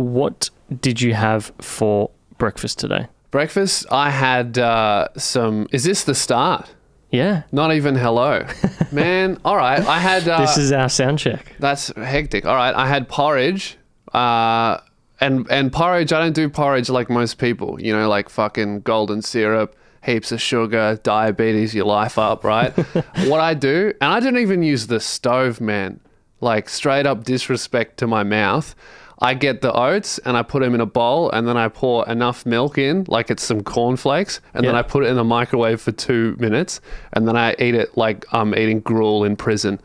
What did you have for breakfast today? Breakfast, I had some... Is this the start? Yeah. Not even hello. Man, all right. I had... this is our sound check. That's hectic. All right. I had porridge. And porridge, I don't do porridge like most people. You know, like fucking golden syrup, heaps of sugar, diabetes, your life up, right? What I do... And I don't even use the stove, man. Like, straight up disrespect to my mouth. I get the oats and I put them in a bowl and then I pour enough milk in, like it's some cornflakes, and then I put it in the microwave for 2 minutes and then I eat it like I'm eating gruel in prison.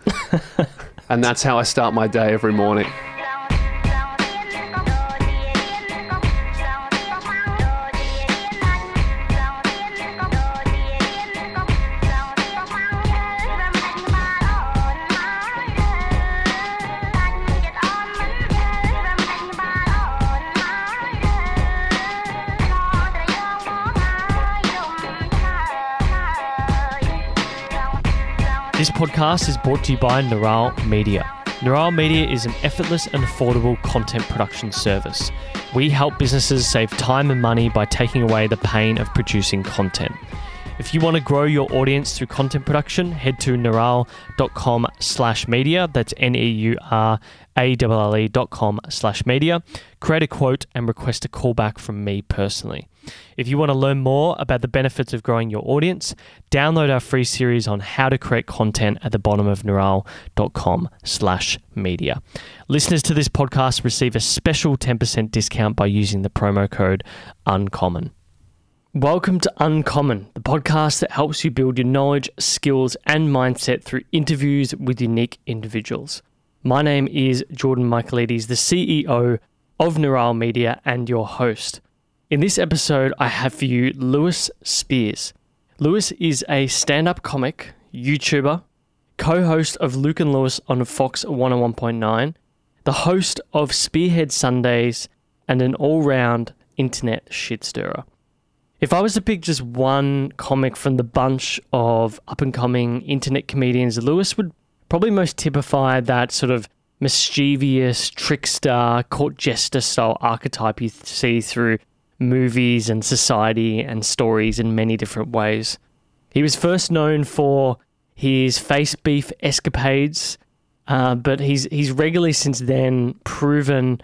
And that's how I start my day every morning. This podcast is brought to you by Neural Media. Neural Media is an effortless and affordable content production service. We help businesses save time and money by taking away the pain of producing content. If you want to grow your audience through content production, head to neural.com/media. That's NEURALLE.com/media. Create a quote and request a callback from me personally. If you want to learn more about the benefits of growing your audience, download our free series on how to create content at the bottom of neural.com/media. Listeners to this podcast receive a special 10% discount by using the promo code UNCOMMON. Welcome to Uncommon, the podcast that helps you build your knowledge, skills, and mindset through interviews with unique individuals. My name is Jordan Michaelides, the CEO of Neural Media and your host. In this episode, I have for you Lewis Spears. Lewis is a stand-up comic, YouTuber, co-host of Luke and Lewis on Fox 101.9, the host of Spearhead Sundays, and an all-round internet shit-stirrer. If I was to pick just one comic from the bunch of up-and-coming internet comedians, Lewis would probably most typify that sort of mischievous, trickster, court jester-style archetype you see through movies and society and stories in many different ways. He was first known for his face beef escapades, but he's regularly since then proven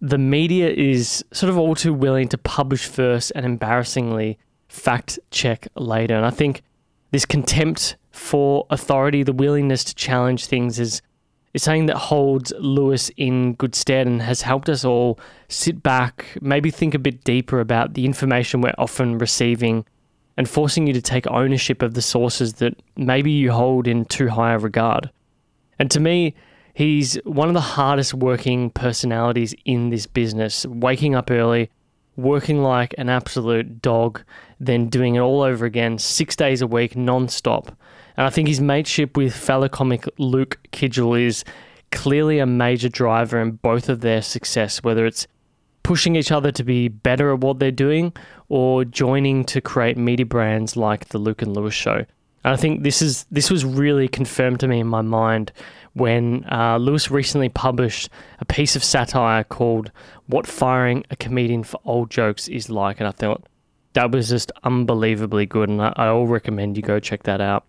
the media is sort of all too willing to publish first and embarrassingly fact check later. And I think this contempt for authority, the willingness to challenge things is something that holds Lewis in good stead and has helped us all sit back, maybe think a bit deeper about the information we're often receiving and forcing you to take ownership of the sources that maybe you hold in too high a regard. And to me, he's one of the hardest working personalities in this business, waking up early, working like an absolute dog, then doing it all over again, 6 days a week, non-stop. And I think his mateship with fellow comic Luke Kidgell is clearly a major driver in both of their success, whether it's pushing each other to be better at what they're doing or joining to create media brands like the Luke and Lewis Show. And I think this was really confirmed to me in my mind when Lewis recently published a piece of satire called What Firing a Comedian for Old Jokes Is Like. And I thought that was just unbelievably good. And I all recommend you go check that out.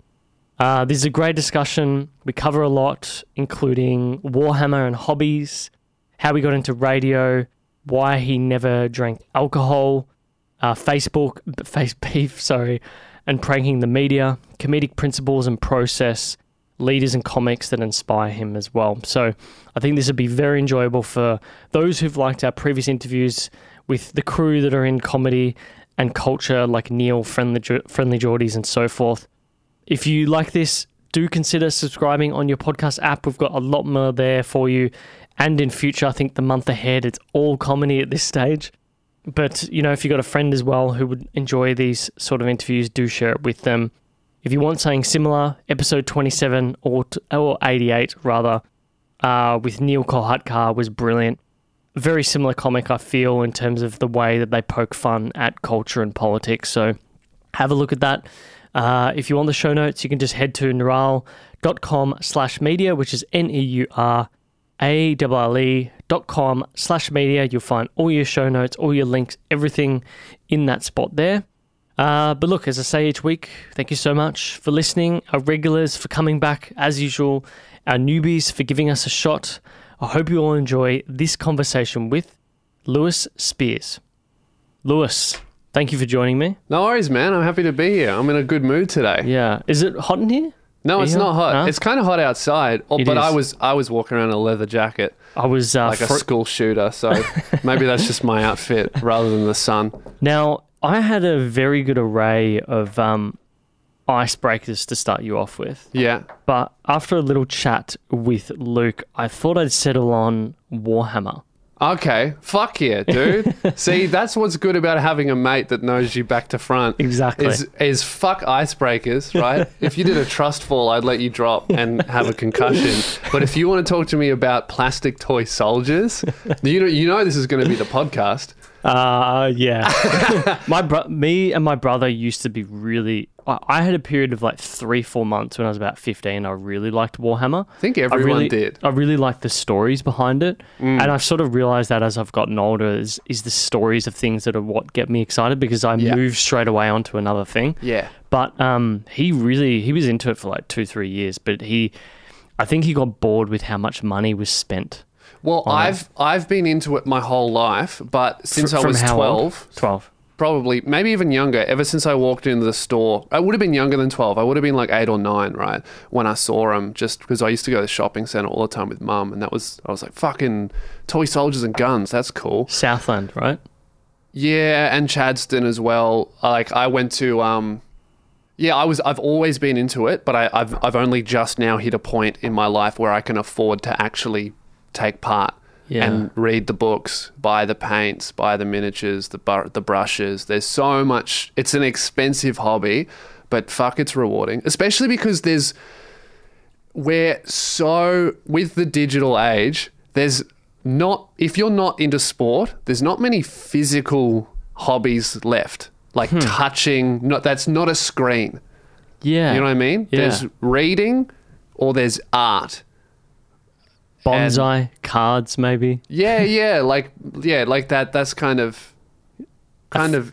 This is a great discussion. We cover a lot, including Warhammer and hobbies, how we got into radio, why he never drank alcohol, face beef, and pranking the media, comedic principles and process, leaders and comics that inspire him as well. So I think this would be very enjoyable for those who've liked our previous interviews with the crew that are in comedy and culture, like Neil, Friendly Geordies, and so forth. If you like this, do consider subscribing on your podcast app. We've got a lot more there for you. And in future, I think the month ahead, it's all comedy at this stage. But, you know, if you've got a friend as well who would enjoy these sort of interviews, do share it with them. If you want something similar, episode 27 or 88, rather, with Neil Kolhatkar was brilliant. Very similar comic, I feel, in terms of the way that they poke fun at culture and politics. So have a look at that. If you want the show notes, you can just head to neural.com/media, which is NEURALLE patreon.com/media. You'll find all your show notes, all your links, everything in that spot there. But look, as I say each week, thank you so much for listening, our regulars for coming back as usual, our newbies for giving us a shot. I hope you all enjoy this conversation with Lewis Spears. Lewis, thank you for joining me. No worries, man. I'm happy to be here. I'm in a good mood today. Yeah. Is it hot in here? No, it's not hot. No? It's kind of hot outside, but I was walking around in a leather jacket. I was like a school shooter, so maybe that's just my outfit rather than the sun. Now, I had a very good array of icebreakers to start you off with. Yeah. But after a little chat with Luke, I thought I'd settle on Warhammer. Okay. Fuck yeah, dude. See, that's what's good about having a mate that knows you back to front. Exactly. Is fuck icebreakers, right? If you did a trust fall, I'd let you drop and have a concussion. But if you want to talk to me about plastic toy soldiers, you know this is going to be the podcast. Yeah. Me and my brother used to be really... I had a period of like 3-4 months when I was about 15. I really liked Warhammer. I think everyone did. I really liked the stories behind it. Mm. And I've sort of realized that as I've gotten older is the stories of things that are what get me excited, because I moved straight away onto another thing. Yeah. But he was into it for like 2-3 years, but I think he got bored with how much money was spent. Well, I've been into it my whole life, but since I was 12. 12. Probably, maybe even younger, ever since I walked into the store. I would have been younger than 12. I would have been like 8 or 9, right, when I saw them, just because I used to go to the shopping centre all the time with mum, and I was like, fucking toy soldiers and guns, that's cool. Southland, right? Yeah, and Chadstone as well. Like, I went to... I've always been into it, but I've only just now hit a point in my life where I can afford to actually take part. Yeah. And read the books, buy the paints, buy the miniatures, the brushes. There's so much. It's an expensive hobby, but fuck, it's rewarding. Especially because with the digital age, if you're not into sport, there's not many physical hobbies left. Like touching, that's not a screen. Yeah. You know what I mean? Yeah. There's reading or there's art. Bonsai, cards, maybe. Like that. That's kind of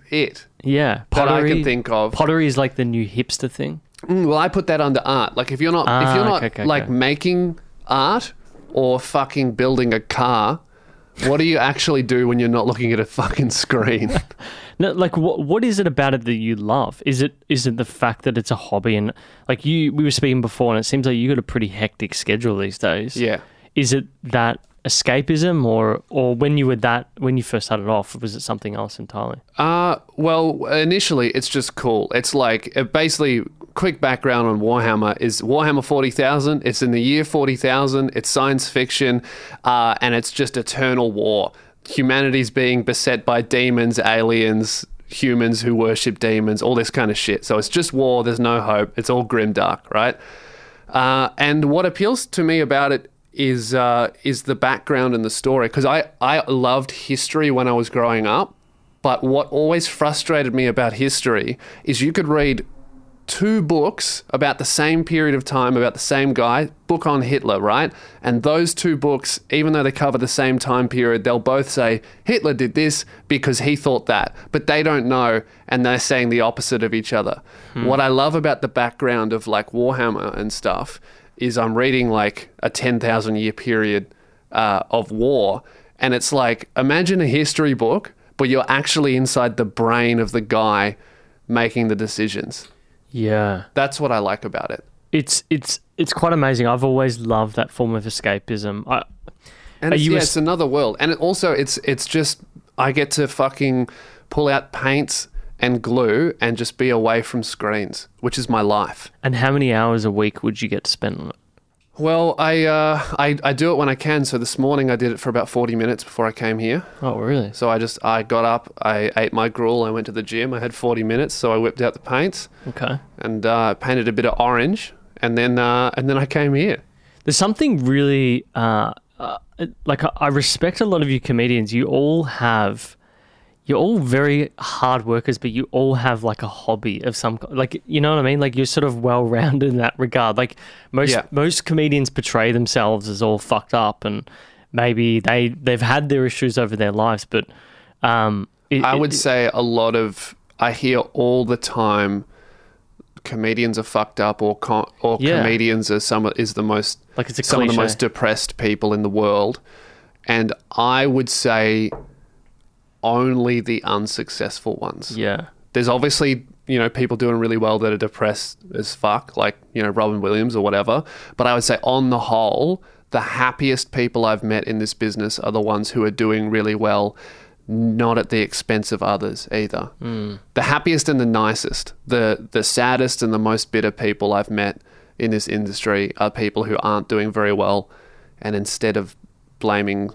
it. Yeah, pottery. That I can think of. Pottery is like the new hipster thing. Well, I put that under art. Like if you're not making art or fucking building a car, what do you actually do when you're not looking at a fucking screen? No, like what is it about it that you love? Is it the fact that it's a hobby and like we were speaking before, and it seems like you got a pretty hectic schedule these days. Yeah. Is it that escapism, or when you first started off, was it something else entirely? Well, initially it's just cool. It's like, basically, quick background on Warhammer is Warhammer 40,000. It's in the year 40,000. It's science fiction, and it's just eternal war. Humanity's being beset by demons, aliens, humans who worship demons, all this kind of shit. So it's just war. There's no hope. It's all grimdark, right? And what appeals to me about it is the background and the story, because I loved history when I was growing up, but what always frustrated me about history is you could read 2 books about the same period of time, about the same guy, book on Hitler, right? And those 2 books, even though they cover the same time period, they'll both say, Hitler did this because he thought that, but they don't know, and they're saying the opposite of each other. Hmm. What I love about the background of like Warhammer and stuff is I'm reading like a 10,000 year period of war. And it's like, imagine a history book, but you're actually inside the brain of the guy making the decisions. Yeah. That's what I like about it. It's quite amazing. I've always loved that form of escapism. It's another world. And it's just, I get to fucking pull out paints and glue and just be away from screens, which is my life. And how many hours a week would you get to spend on it? Well, I do it when I can. So this morning I did it for about 40 minutes before I came here. Oh, really? So I got up, I ate my gruel, I went to the gym, I had 40 minutes, so I whipped out the paints. Okay. And painted a bit of orange, and then I came here. There's something really, I respect a lot of you comedians. You're all very hard workers, but you all have like a hobby of some kind. Like, you know what I mean? Like, you're sort of well-rounded in that regard. Like most comedians portray themselves as all fucked up and maybe they've had their issues over their lives, but I would say a lot of, I hear all the time, comedians are fucked up, comedians are some of the most depressed people in the world. And I would say only the unsuccessful ones. Yeah. There's obviously, you know, people doing really well that are depressed as fuck, like, you know, Robin Williams or whatever. But I would say on the whole, the happiest people I've met in this business are the ones who are doing really well, not at the expense of others either. Mm. The happiest and the nicest, the saddest and the most bitter people I've met in this industry are people who aren't doing very well, and instead of blaming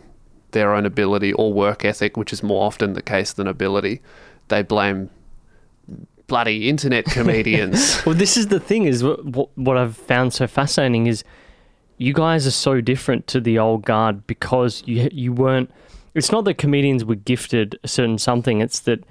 their own ability or work ethic, which is more often the case than ability, they blame bloody internet comedians. Well, this is the thing, is what I've found so fascinating is you guys are so different to the old guard because you weren't... It's not that comedians were gifted a certain something, it's that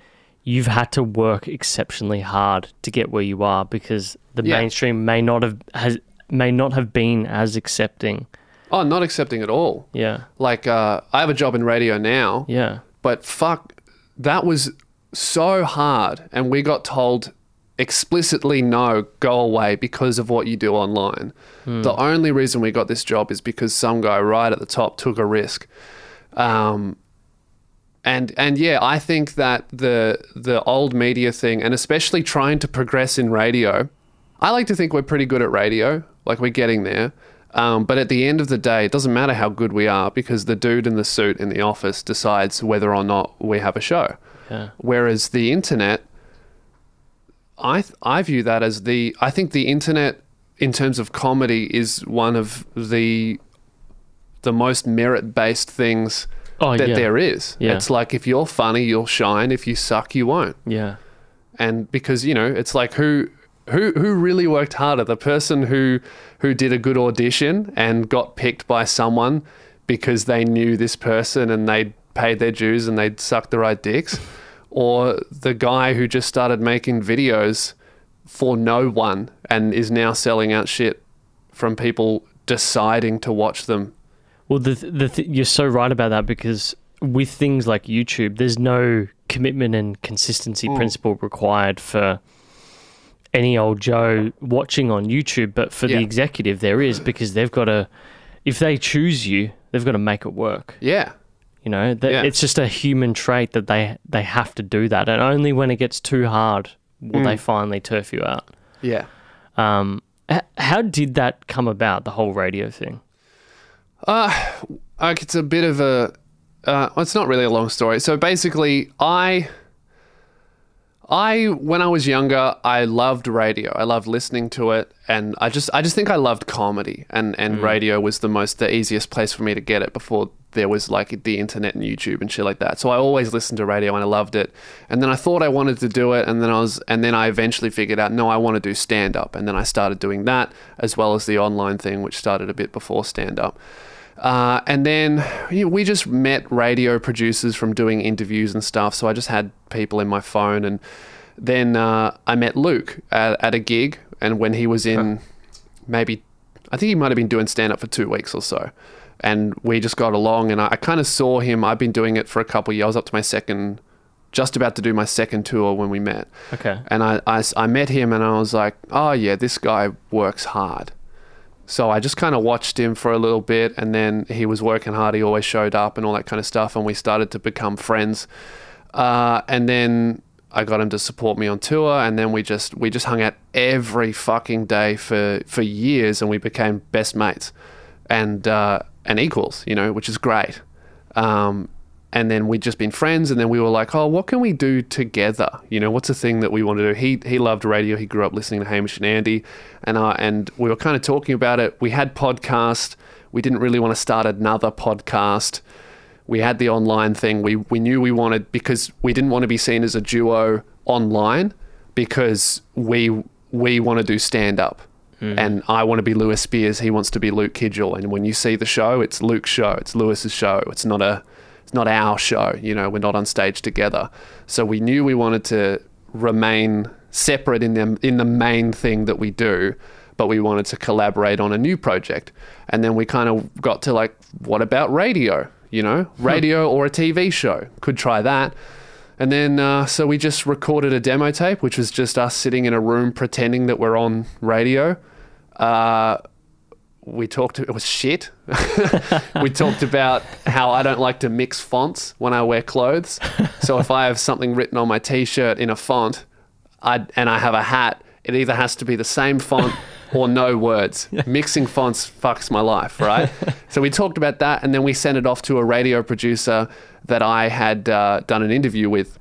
you've had to work exceptionally hard to get where you are because the mainstream may not have been as accepting. Oh, not accepting at all. Yeah. Like, I have a job in radio now. Yeah. But fuck, that was so hard, and we got told explicitly, no, go away because of what you do online. Mm. The only reason we got this job is because some guy right at the top took a risk. And I think that the old media thing, and especially trying to progress in radio, I like to think we're pretty good at radio, like we're getting there. But at the end of the day, it doesn't matter how good we are because the dude in the suit in the office decides whether or not we have a show. Yeah. Whereas the internet, I view that as I think the internet in terms of comedy is one of the most merit-based things there is. Yeah. It's like, if you're funny, you'll shine. If you suck, you won't. Yeah. And because, you know, it's like who really worked harder? The person who did a good audition and got picked by someone because they knew this person and they'd paid their dues and they'd sucked the right dicks, or the guy who just started making videos for no one and is now selling out shit from people deciding to watch them? Well, you're so right about that, because with things like YouTube, there's no commitment and consistency principle required for any old Joe watching on YouTube, but for the executive there is, because they've got to, if they choose you, they've got to make it work. Yeah. You know, it's just a human trait that they have to do that. And only when it gets too hard will they finally turf you out. Yeah. How did that come about, the whole radio thing? It's a bit of a... it's not really a long story. So basically, I when I was younger, I loved radio. I loved listening to it, and I just think I loved comedy, and radio was the easiest place for me to get it before there was like the internet and YouTube and shit like that. So I always listened to radio and I loved it. And then I thought I wanted to do it, and then I eventually figured out, no, I want to do stand up. And then I started doing that as well as the online thing, which started a bit before stand up. And then we just met radio producers from doing interviews and stuff. So I just had people in my phone. And then I met Luke at a gig. And when he was in maybe, I think he might have been doing stand-up for 2 weeks or so. And we just got along. And I kind of saw him. I've been doing it for a couple of years. I was up to my second tour when we met. Okay. And I met him and I was like, oh yeah, this guy works hard. So I just kind of watched him for a little bit, and then he was working hard. He always showed up and all that kind of stuff, and we started to become friends. And then I got him to support me on tour, and then we just hung out every fucking day for years, and we became best mates and equals, you know, which is great. And then we'd just been friends, and then we were like, oh, what can we do together? You know, what's a thing that we want to do? He loved radio. He grew up listening to Hamish and Andy, and we were kind of talking about it. We had podcasts. We didn't really want to start another podcast. We had the online thing. We knew we wanted, because we didn't want to be seen as a duo online, because we want to do stand-up. Mm. And I want to be Lewis Spears. He wants to be Luke Kidgell. And when you see the show, it's Luke's show. It's Lewis's show. It's not our show, you know, we're not on stage together. So we knew we wanted to remain separate in the main thing that we do, but we wanted to collaborate on a new project. And then we kind of got to like, what about radio? You know, radio or a TV show, could try that. And then, so we just recorded a demo tape, which was just us sitting in a room pretending that we're on radio. We talked, it was shit. We talked about how I don't like to mix fonts when I wear clothes. So if I have something written on my t-shirt in a font and I have a hat, it either has to be the same font or no words. Yeah. Mixing fonts fucks my life, right? So we talked about that, and then we sent it off to a radio producer that I had done an interview with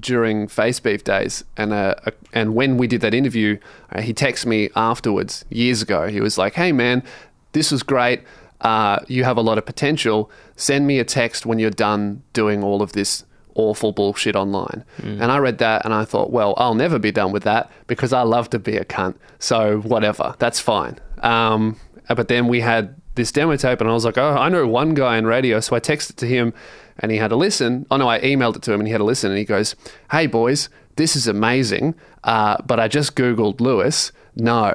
during Face Beef days. And when we did that interview, he texted me afterwards, years ago. He was like, hey man, this was great. You have a lot of potential. Send me a text when you're done doing all of this awful bullshit online. And I read that and I thought, well, I'll never be done with that because I love to be a cunt. So whatever, that's fine. But then we had this demo tape and I was like, oh, I know one guy in radio. So I texted to him and he had a listen. Oh no, I emailed it to him and he had a listen and he goes, hey boys, this is amazing. But I just Googled Lewis. No,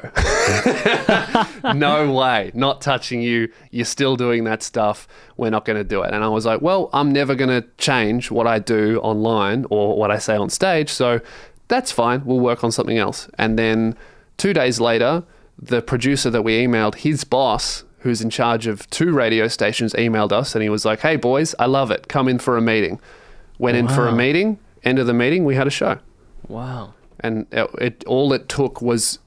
no way. Not touching you. You're still doing that stuff. We're not going to do it. And I was like, well, I'm never going to change what I do online or what I say on stage. So that's fine. We'll work on something else. And then 2 days later, the producer that we emailed, his boss, who's in charge of 2 radio stations, emailed us. And he was like, hey boys, I love it. Come in for a meeting. Went in for a meeting. End of the meeting, we had a show. Wow. And it all it took was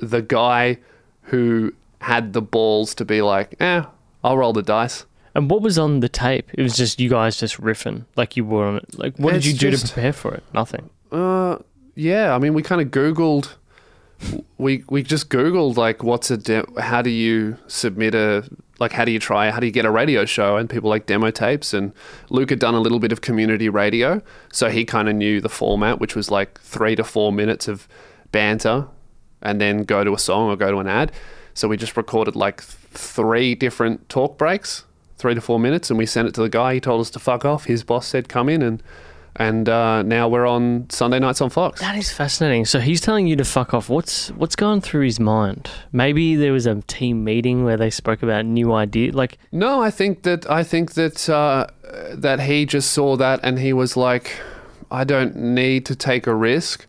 the guy who had the balls to be like, eh, I'll roll the dice. And what was on the tape? It was just you guys just riffing, like you were on it. Like, what did you do to prepare for it? Nothing. Yeah, I mean, we kind of Googled. We just Googled like, how do you submit how do you get a radio show? And people like demo tapes, and Luke had done a little bit of community radio. So he kind of knew the format, which was like 3 to 4 minutes of banter and then go to a song or go to an ad. So we just recorded like 3 different talk breaks, 3 to 4 minutes. And we sent it to the guy. He told us to fuck off. His boss said, come in and now we're on Sunday nights on Fox. That is fascinating. So he's telling you to fuck off. What's going through his mind? Maybe there was a team meeting where they spoke about new idea. Like, no, I think that he just saw that and he was like, I don't need to take a risk,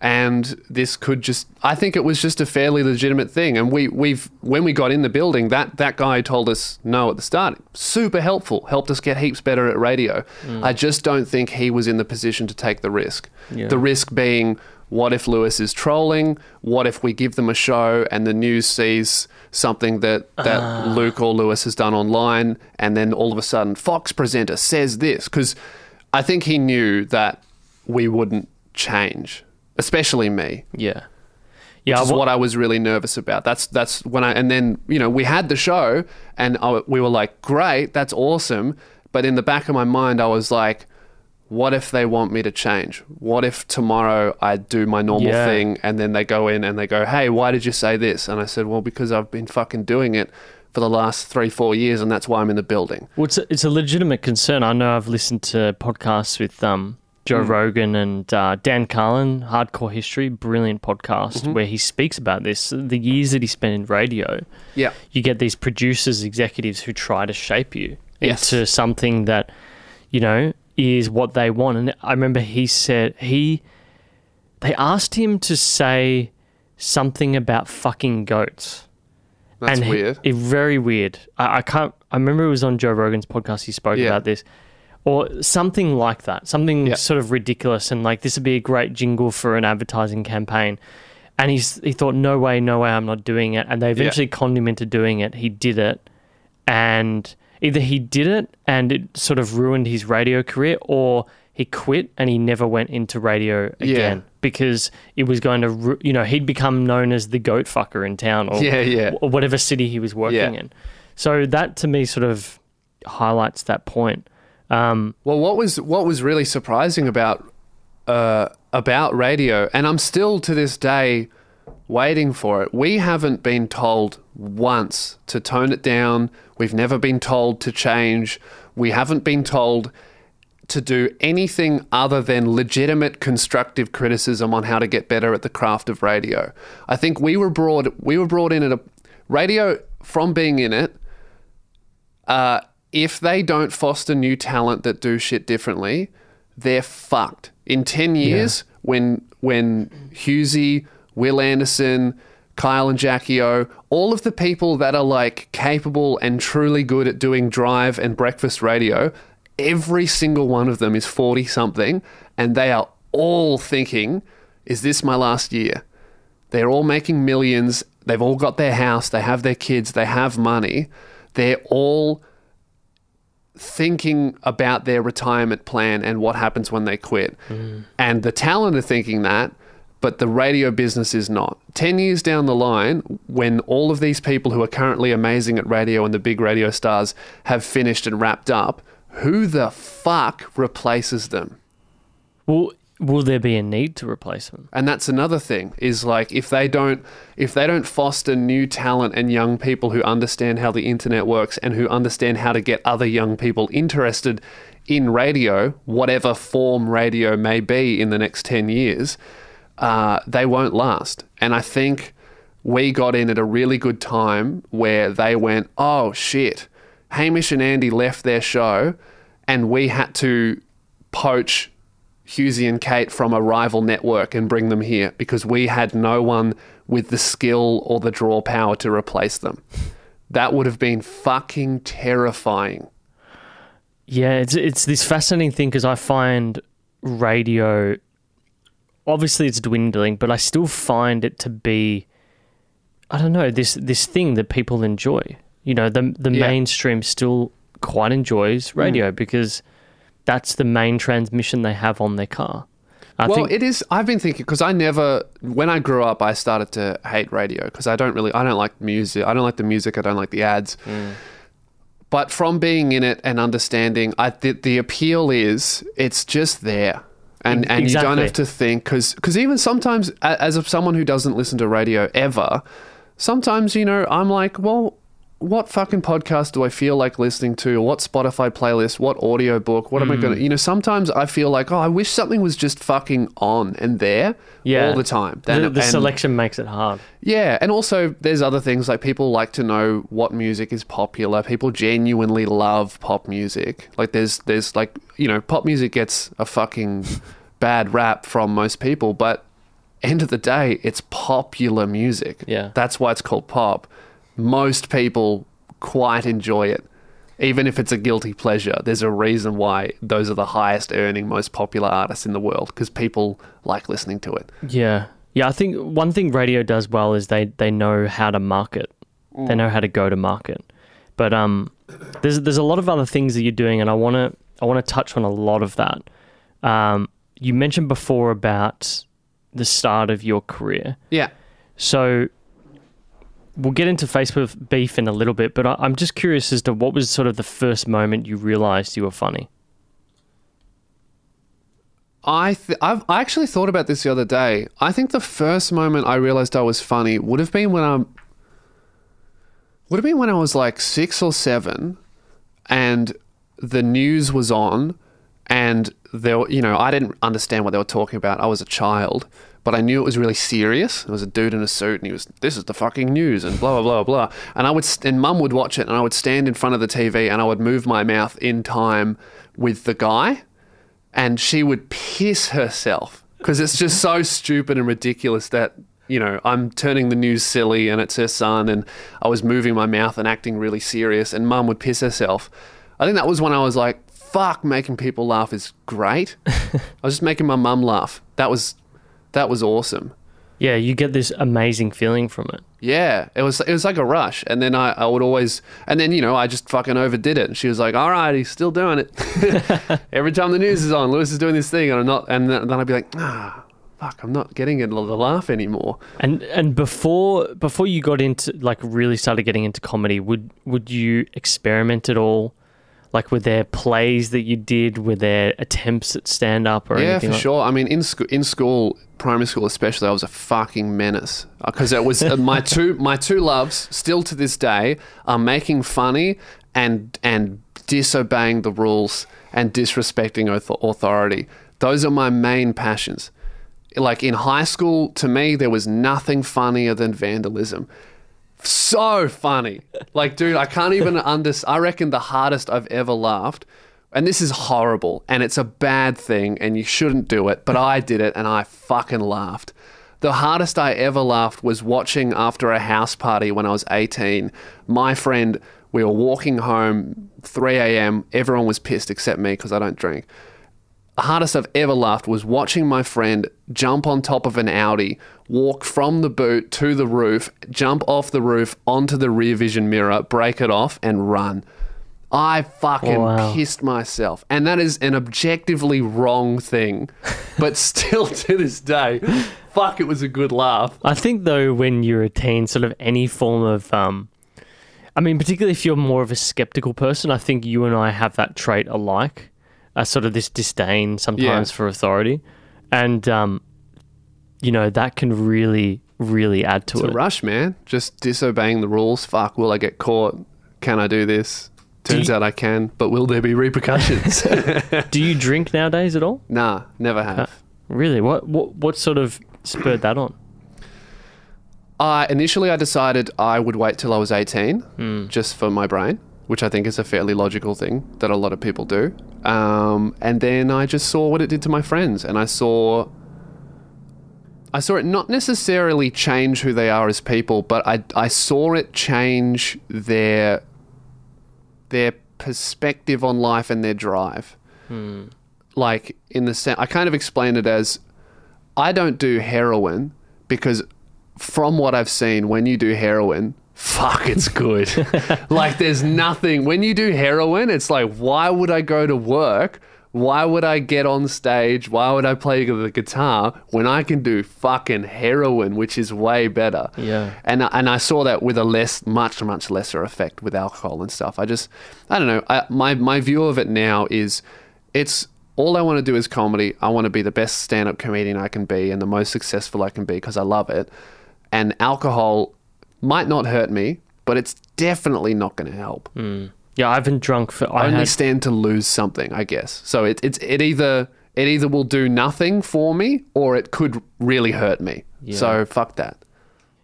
and this could just. I think it was just a fairly legitimate thing. And when we got in the building, that guy told us no at the start. Super helpful, helped us get heaps better at radio. I just don't think he was in the position to take the risk. Yeah. The risk being, what if Lewis is trolling? What if we give them a show and the news sees something that Luke or Lewis has done online, and then all of a sudden Fox presenter says this? Because I think he knew that we wouldn't change. Especially me. Yeah. Which is what I was really nervous about. That's when and then, you know, we had the show and we were like, great, that's awesome. But in the back of my mind, I was like, what if they want me to change? What if tomorrow I do my normal thing and then they go in and they go, hey, why did you say this? And I said, well, because I've been fucking doing it for the last 3-4 years and that's why I'm in the building. Well, it's a legitimate concern. I know I've listened to podcasts with, Joe Rogan and Dan Carlin, Hardcore History, brilliant podcast where he speaks about this. The years that he spent in radio, you get these producers, executives who try to shape you into something that, you know, is what they want. And I remember he said they asked him to say something about fucking goats. That's weird. It's very weird. I remember it was on Joe Rogan's podcast he spoke about this. Or something like that, something sort of ridiculous and like this would be a great jingle for an advertising campaign. And he thought, no way, I'm not doing it. And they eventually conned him into doing it. He did it and either he did it and it sort of ruined his radio career or he quit and he never went into radio again because it was going to, you know, he'd become known as the goat fucker in town or, or whatever city he was working in. So that to me sort of highlights that point. Well, what was really surprising about radio, and I'm still to this day waiting for it, we haven't been told once to tone it down. We've never been told to change. We haven't been told to do anything other than legitimate constructive criticism on how to get better at the craft of radio. I think we were brought in at a radio from being in it. If they don't foster new talent that do shit differently, they're fucked. In 10 years, yeah. when Hughesy, Will Anderson, Kyle and Jackie O, all of the people that are like capable and truly good at doing drive and breakfast radio, every single one of them is 40-something and they are all thinking, is this my last year? They're all making millions. They've all got their house. They have their kids. They have money. They're all thinking about their retirement plan and what happens when they quit. Mm. And the talent are thinking that, but the radio business is not. 10 years down the line, when all of these people who are currently amazing at radio and the big radio stars have finished and wrapped up, who the fuck replaces them? Well, will there be a need to replace them? And that's another thing, is like if they don't foster new talent and young people who understand how the internet works and who understand how to get other young people interested in radio, whatever form radio may be in the next 10 years, they won't last. And I think we got in at a really good time where they went, oh shit, Hamish and Andy left their show and we had to poach Hughesy and Kate from a rival network and bring them here because we had no one with the skill or the draw power to replace them. That would have been fucking terrifying. Yeah, it's this fascinating thing because I find radio, obviously it's dwindling, but I still find it to be, I don't know, this thing that people enjoy. You know, the yeah. mainstream still quite enjoys radio because that's the main transmission they have on their car. I've been thinking, because when I grew up, I started to hate radio because I don't like music. I don't like the music. I don't like the ads. Mm. But from being in it and understanding, the appeal is it's just there. And exactly. You don't have to think, because even sometimes as someone who doesn't listen to radio ever, sometimes, you know, I'm like, well, what fucking podcast do I feel like listening to? What Spotify playlist? What audiobook? What am I going to... You know, sometimes I feel like, oh, I wish something was just fucking on and there all the time. The selection makes it hard. Yeah. And also there's other things, like people like to know what music is popular. People genuinely love pop music. Like there's like, you know, pop music gets a fucking bad rap from most people, but end of the day, it's popular music. Yeah. That's why it's called pop. Most people quite enjoy it, even if it's a guilty pleasure. There's a reason why those are the highest earning, most popular artists in the world, because people like listening to it. Yeah. Yeah, I think one thing radio does well is they know how to market. They know how to go to market. But there's a lot of other things that you're doing, and I want to touch on a lot of that. You mentioned before about the start of your career. Yeah. So we'll get into Facebook beef in a little bit, but I'm just curious as to what was sort of the first moment you realised you were funny? I actually thought about this the other day. I think the first moment I realised I was funny would have been when I was like 6 or 7 and the news was on and there, you know, I didn't understand what they were talking about. I was a child. But I knew it was really serious. There was a dude in a suit and he was, this is the fucking news and blah, blah, blah, blah. And Mum would watch it and I would stand in front of the TV and I would move my mouth in time with the guy and she would piss herself because it's just so stupid and ridiculous that, you know, I'm turning the news silly and it's her son and I was moving my mouth and acting really serious and Mum would piss herself. I think that was when I was like, fuck, making people laugh is great. I was just making my mum laugh. That was awesome. Yeah, you get this amazing feeling from it. Yeah, it was like a rush. And then I would always... And then, you know, I just fucking overdid it. And she was like, all right, he's still doing it. Every time the news is on, Lewis is doing this thing. And I'm not. And then I'd be like, fuck, I'm not getting the laugh anymore. And before you got into... Like, really started getting into comedy, would you experiment at all? Like, were there plays that you did? Were there attempts at stand-up or anything? Yeah, for sure. I mean, in school, primary school especially, I was a fucking menace because it was my two loves still to this day are making funny and disobeying the rules and disrespecting authority. Those are my main passions. Like in high school, to me, there was nothing funnier than vandalism. So funny. Like, dude, I can't even understand. I reckon the hardest I've ever laughed, and this is horrible, and it's a bad thing, and you shouldn't do it, but I did it, and I fucking laughed. The hardest I ever laughed was watching, after a house party when I was 18, my friend, we were walking home, 3 a.m., everyone was pissed except me because I don't drink. The hardest I've ever laughed was watching my friend jump on top of an Audi, walk from the boot to the roof, jump off the roof onto the rear vision mirror, break it off, and run. I fucking pissed myself. And that is an objectively wrong thing. But still to this day, fuck, it was a good laugh. I think, though, when you're a teen, sort of any form of... I mean, particularly if you're more of a skeptical person, I think you and I have that trait alike. Sort of this disdain sometimes for authority. And, you know, that can really, really add to it. It's a rush, man. Just disobeying the rules. Fuck, will I get caught? Can I do this? Turns out I can, but will there be repercussions? Do you drink nowadays at all? Nah, never have. Really? What sort of spurred that on? Initially, I decided I would wait till I was 18 just for my brain, which I think is a fairly logical thing that a lot of people do. And then I just saw what it did to my friends, and I saw it not necessarily change who they are as people, but I saw it change their perspective on life and their drive. Like, in the sense, I kind of explained it as, I don't do heroin because from what I've seen, when you do heroin, fuck, it's good. Like, there's nothing. When you do heroin, it's like, why would I go to work? Why would I get on stage? Why would I play the guitar when I can do fucking heroin, which is way better? Yeah. And I saw that with a much lesser effect with alcohol and stuff. I don't know. My view of it now is, it's all I want to do is comedy. I want to be the best stand-up comedian I can be and the most successful I can be because I love it. And alcohol might not hurt me, but it's definitely not going to help. Yeah, I've been drunk for... I only stand to lose something, I guess. So it either will do nothing for me, or it could really hurt me. Yeah. So fuck that.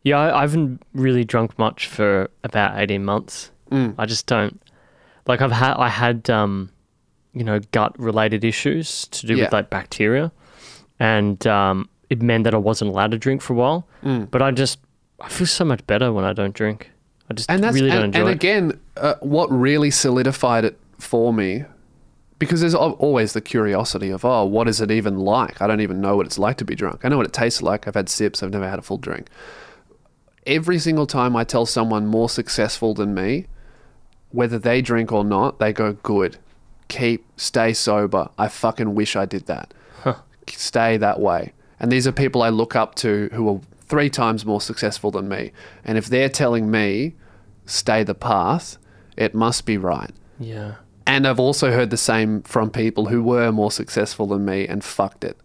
Yeah, I haven't really drunk much for about 18 months. I just don't. Like, I had you know, gut-related issues to do with like bacteria, and it meant that I wasn't allowed to drink for a while. But I feel so much better when I don't drink. I just really don't enjoy it. And again, what really solidified it for me, because there's always the curiosity of, oh, what is it even like? I don't even know what it's like to be drunk. I know what it tastes like. I've had sips. I've never had a full drink. Every single time I tell someone more successful than me, whether they drink or not, they go, good. Stay sober. I fucking wish I did that. Stay that way. And these are people I look up to who are 3 times more successful than me. And if they're telling me, stay the path, it must be right. Yeah. And I've also heard the same from people who were more successful than me and fucked it,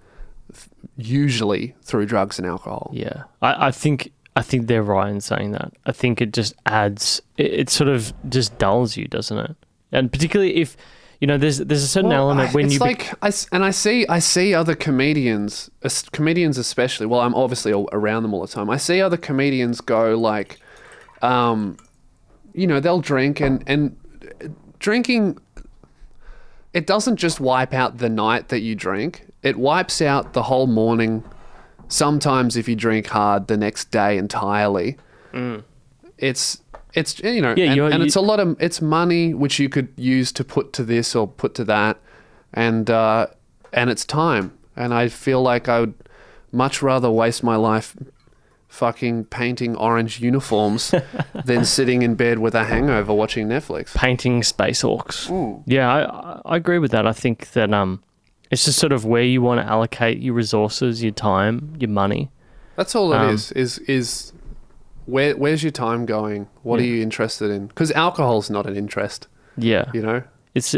usually through drugs and alcohol. Yeah. I think they're right in saying that. I think it just adds, it sort of just dulls you, doesn't it? And particularly if, you know, there's a certain element when you... I see other comedians especially, well, I'm obviously around them all the time. I see other comedians go like, you know, they'll drink and drinking, it doesn't just wipe out the night that you drink. It wipes out the whole morning. Sometimes if you drink hard, the next day entirely. It's you know, and it's a lot of, it's money which you could use to put to this or put to that, and it's time. And I feel like I would much rather waste my life fucking painting orange uniforms than sitting in bed with a hangover watching Netflix. Painting space orcs. Ooh. Yeah, I agree with that. I think that it's just sort of where you want to allocate your resources, your time, your money. That's all it is. Where's your time going? What are you interested in? Because alcohol's not an interest. Yeah. You know? It's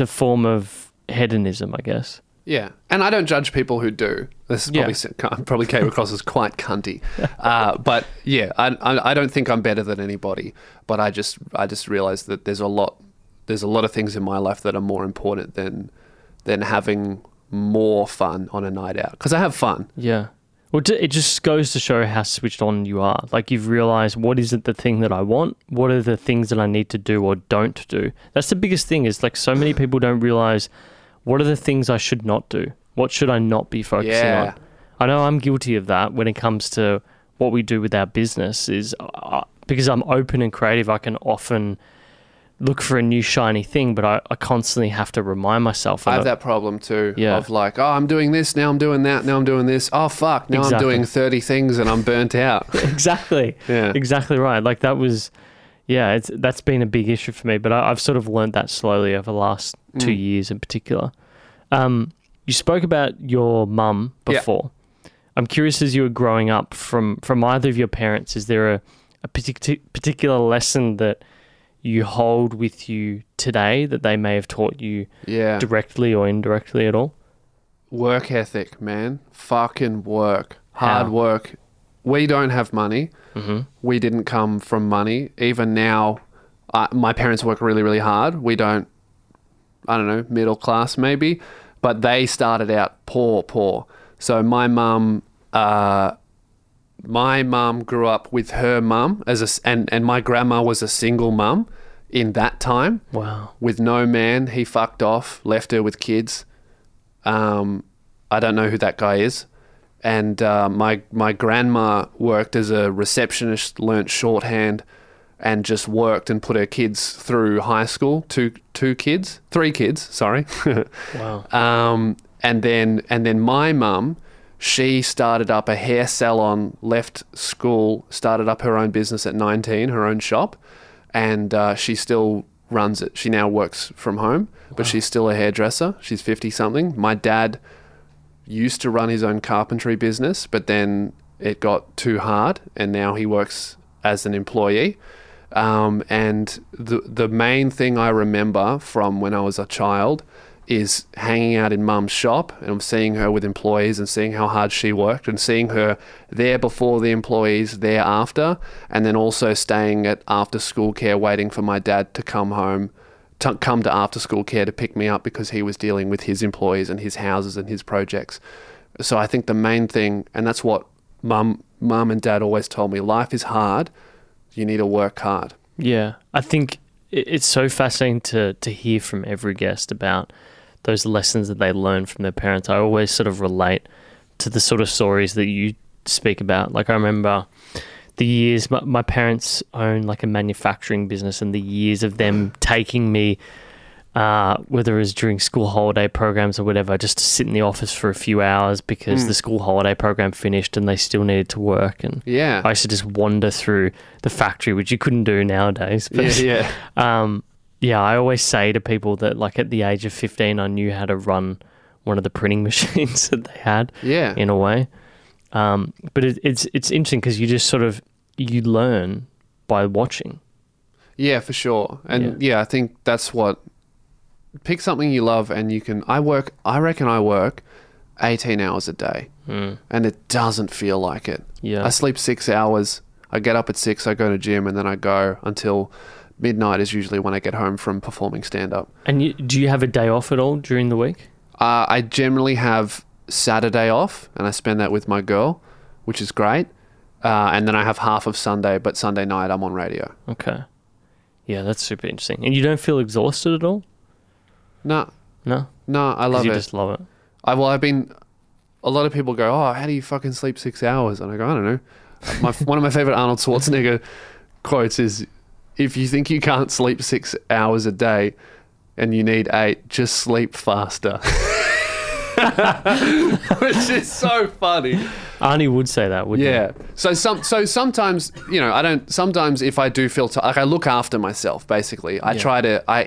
a form of hedonism, I guess. Yeah. And I don't judge people who do. This is probably came across as quite cunty. But yeah, I don't think I'm better than anybody. But I just realised that there's a lot there's a lot of things in my life that are more important than having more fun on a night out, because I have fun. Yeah. Well, it just goes to show how switched on you are. Like, you've realised, what is it, the thing that I want? What are the things that I need to do or don't do? That's the biggest thing, is like, so many people don't realise, what are the things I should not do? What should I not be focusing on? I know I'm guilty of that when it comes to what we do with our business, is because I'm open and creative, I can often look for a new shiny thing, but I constantly have to remind myself. I have that problem too, of like, oh, I'm doing this, now I'm doing that, now I'm doing this. Oh, fuck, now I'm doing 30 things and I'm burnt out. Exactly. Yeah. Exactly right. Like, that was, that's been a big issue for me, but I've sort of learned that slowly over the last 2 years in particular. You spoke about your mum before. Yeah. I'm curious, as you were growing up, from either of your parents, is there a particular lesson that you hold with you today that they may have taught you directly or indirectly at all? Work ethic, man. Fucking work. Hard work. We don't have money. Mm-hmm. We didn't come from money. Even now, my parents work really, really hard. We don't, I don't know, middle class maybe. But they started out poor. So my mum grew up with her mum and my grandma was a single mum in that time. Wow. With no man. He fucked off, left her with kids. I don't know who that guy is. And my grandma worked as a receptionist, learnt shorthand, and just worked and put her kids through high school, three kids. Wow. And then my mum, she started up a hair salon, left school, started up her own business at 19, her own shop, and she still runs it. She now works from home, but she's still a hairdresser. She's 50-something. My dad used to run his own carpentry business, but then it got too hard, and now he works as an employee. And the main thing I remember from when I was a child is hanging out in mum's shop and seeing her with employees and seeing how hard she worked and seeing her there before the employees, thereafter, and then also staying at after school care waiting for my dad to come home, to come to after school care to pick me up because he was dealing with his employees and his houses and his projects. So I think the main thing, and that's what mum and dad always told me, life is hard. You need to work hard. Yeah. I think it's so fascinating to hear from every guest about those lessons that they learn from their parents. I always sort of relate to the sort of stories that you speak about. Like, I remember the years, my parents own like a manufacturing business, and the years of them taking me, whether it was during school holiday programs or whatever, just to sit in the office for a few hours because the school holiday program finished and they still needed to work. And I used to just wander through the factory, which you couldn't do nowadays. But, I always say to people that, like, at the age of 15, I knew how to run one of the printing machines that they had in a way. But it's interesting because you just sort of, you learn by watching. Yeah, for sure. And I think that's what... Pick something you love and you can... I reckon I work 18 hours a day and it doesn't feel like it. Yeah. I sleep 6 hours. I get up at 6, I go to gym, and then I go until midnight is usually when I get home from performing stand-up. And do you have a day off at all during the week? I generally have Saturday off and I spend that with my girl, which is great. And then I have half of Sunday, but Sunday night I'm on radio. Okay. Yeah, that's super interesting. And you don't feel exhausted at all? No, I love it. You just love it. A lot of people go, oh, how do you fucking sleep 6 hours? And I go, I don't know. One of my favorite Arnold Schwarzenegger quotes is, if you think you can't sleep 6 hours a day and you need 8, just sleep faster. Which is so funny. Arnie would say that, wouldn't he? Yeah. So sometimes, you know, sometimes if I do feel, like, I look after myself, basically. I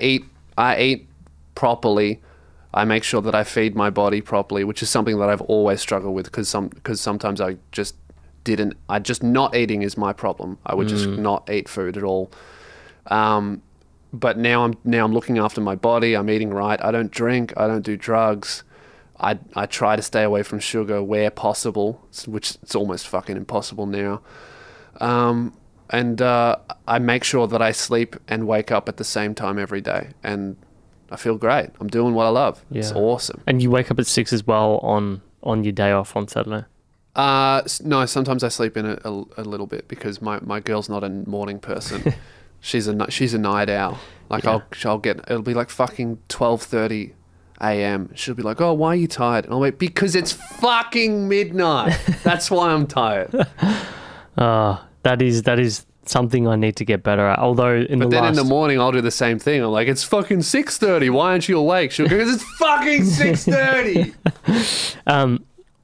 eat properly. I make sure that I feed my body properly, which is something that I've always struggled with because sometimes not eating is my problem. I would just not eat food at all. But now I'm looking after my body. I'm eating right. I don't drink. I don't do drugs. I try to stay away from sugar where possible, which it's almost fucking impossible now. And I make sure that I sleep and wake up at the same time every day. And I feel great. I'm doing what I love. Yeah. It's awesome. And you wake up at 6 as well on your day off on Saturday? No, sometimes I sleep in a little bit because my girl's not a morning person. she's a night owl. Like, yeah. I'll get... It'll be like fucking 12:30 a.m. She'll be like, oh, why are you tired? And I'll be like, because it's fucking midnight. That's why I'm tired. That is something I need to get better at. But then in the morning, I'll do the same thing. I'm like, it's fucking 6:30. Why aren't you awake? She'll go, because it's fucking 6:30.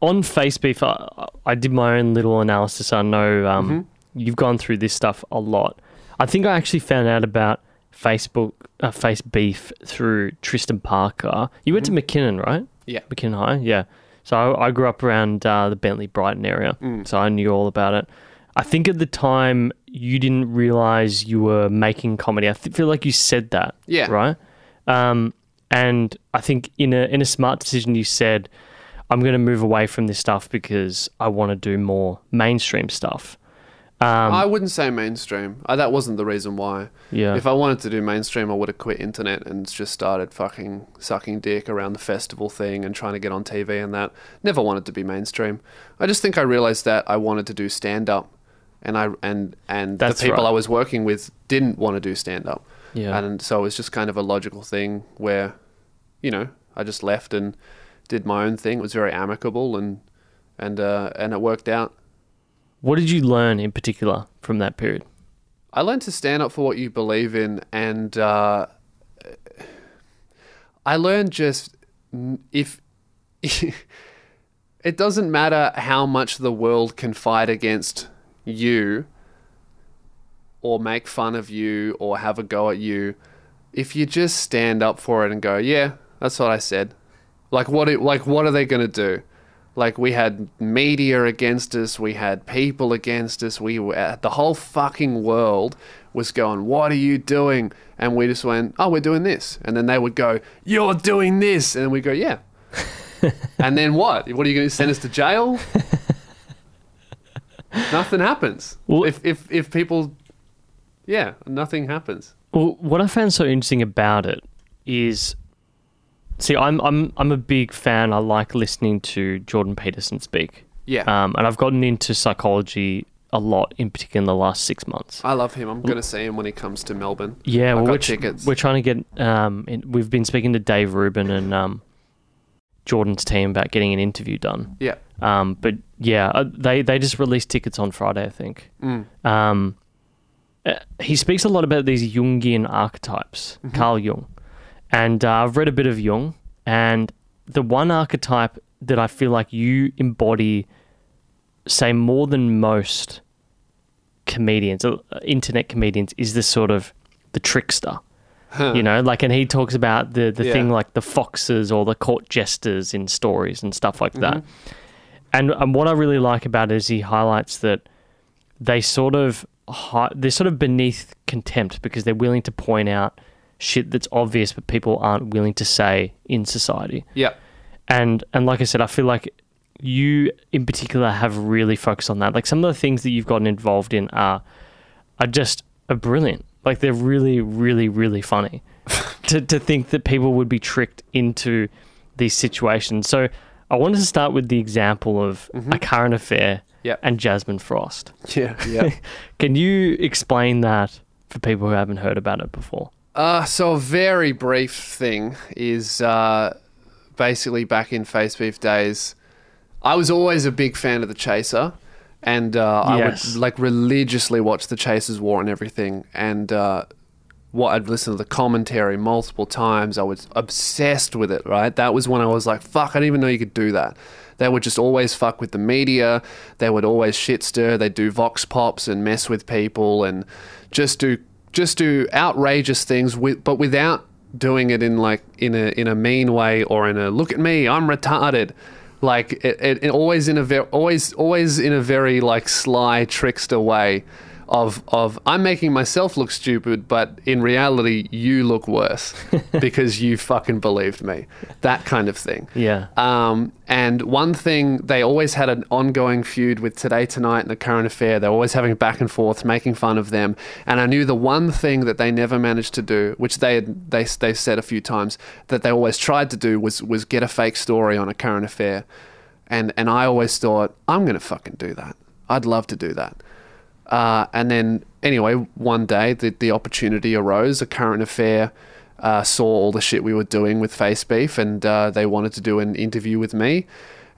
On FaceBeef, I did my own little analysis. I know you've gone through this stuff a lot. I think I actually found out about FaceBeef through Tristan Parker. You went to McKinnon, right? Yeah. McKinnon High, yeah. So I grew up around the Bentley Brighton area, so I knew all about it. I think at the time you didn't realize you were making comedy. I feel like you said that, yeah, right? And I think in a smart decision you said, I'm going to move away from this stuff because I want to do more mainstream stuff. I wouldn't say mainstream. That wasn't the reason why. Yeah. If I wanted to do mainstream, I would have quit internet and just started fucking sucking dick around the festival thing and trying to get on TV and that. Never wanted to be mainstream. I just think I realized that I wanted to do stand-up, and the people I was working with didn't want to do stand-up. Yeah. And so it was just kind of a logical thing where, you know, I just left and did my own thing. It was very amicable and it worked out. What did you learn in particular from that period? I learned to stand up for what you believe in, and I learned just if it doesn't matter how much the world can fight against you or make fun of you or have a go at you, if you just stand up for it and go, yeah, that's what I said. Like what are they gonna do? Like, we had media against us, we had people against us, the whole fucking world was going, what are you doing? And we just went, oh, we're doing this. And then they would go, you're doing this. And then we go, yeah. And then what? What are you going to send us to jail? Nothing happens. Well, if people, yeah, nothing happens. Well, what I found so interesting about it is... See, I'm a big fan. I like listening to Jordan Peterson speak. Yeah. And I've gotten into psychology a lot, in particular in the last 6 months. I love him. I'm going to see him when he comes to Melbourne. Yeah, well, we're trying to get... we've been speaking to Dave Rubin and Jordan's team about getting an interview done. Yeah. But yeah, they just released tickets on Friday, I think. Mm. He speaks a lot about these Jungian archetypes, Carl Jung. And I've read a bit of Jung, and the one archetype that I feel like you embody, say, more than most comedians, internet comedians, is this sort of the trickster, you know? Like, and he talks about the thing like the foxes or the court jesters in stories and stuff like that. And what I really like about it is he highlights that they're sort of beneath contempt because they're willing to point out shit that's obvious but people aren't willing to say in society. Yeah. And like I said, I feel like you in particular have really focused on that. Like, some of the things that you've gotten involved in are just brilliant. Like, they're really, really, really funny to think that people would be tricked into these situations. So I wanted to start with the example of A Current Affair and Jasmine Frost. Yeah. Yeah. Can you explain that for people who haven't heard about it before? So a very brief thing is basically back in FaceBeef days, I was always a big fan of The Chaser, and I would like religiously watch The Chaser's War and everything, and I'd listen to the commentary multiple times. I was obsessed with it, right? That was when I was like, fuck, I didn't even know you could do that. They would just always fuck with the media. They would always shit stir. They'd do vox pops and mess with people and just do outrageous things, but without doing it in like in a mean way or in a look at me, I'm retarded, like it always in a very like sly trickster way of I'm making myself look stupid, but in reality, you look worse because you fucking believed me. That kind of thing. Yeah. And one thing, they always had an ongoing feud with Today Tonight and A Current Affair. They were always having back and forth, making fun of them. And I knew the one thing that they never managed to do, which they said a few times, that they always tried to do was get a fake story on A Current Affair. And I always thought, I'm going to fucking do that. I'd love to do that. And then, anyway, one day the opportunity arose. A Current Affair saw all the shit we were doing with Face Beef, and they wanted to do an interview with me.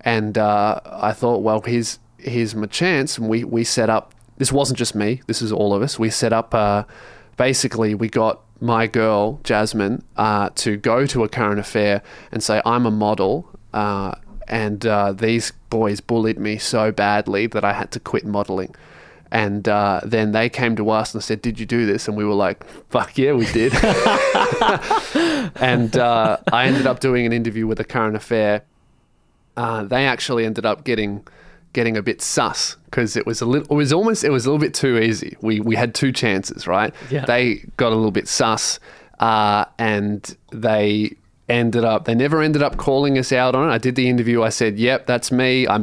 And I thought, well, here's my chance. And we set up, this wasn't just me, this is all of us. We set up, basically, we got my girl, Jasmine, to go to A Current Affair and say, I'm a model. And these boys bullied me so badly that I had to quit modeling. And then they came to us and said, did you do this? And we were like, fuck yeah, we did. And I ended up doing an interview with A Current Affair. They actually ended up getting a bit sus because it was almost a little bit too easy. We had two chances, right? Yeah. They got a little bit sus, and they never ended up calling us out on it. I did the interview. I said, yep, that's me. I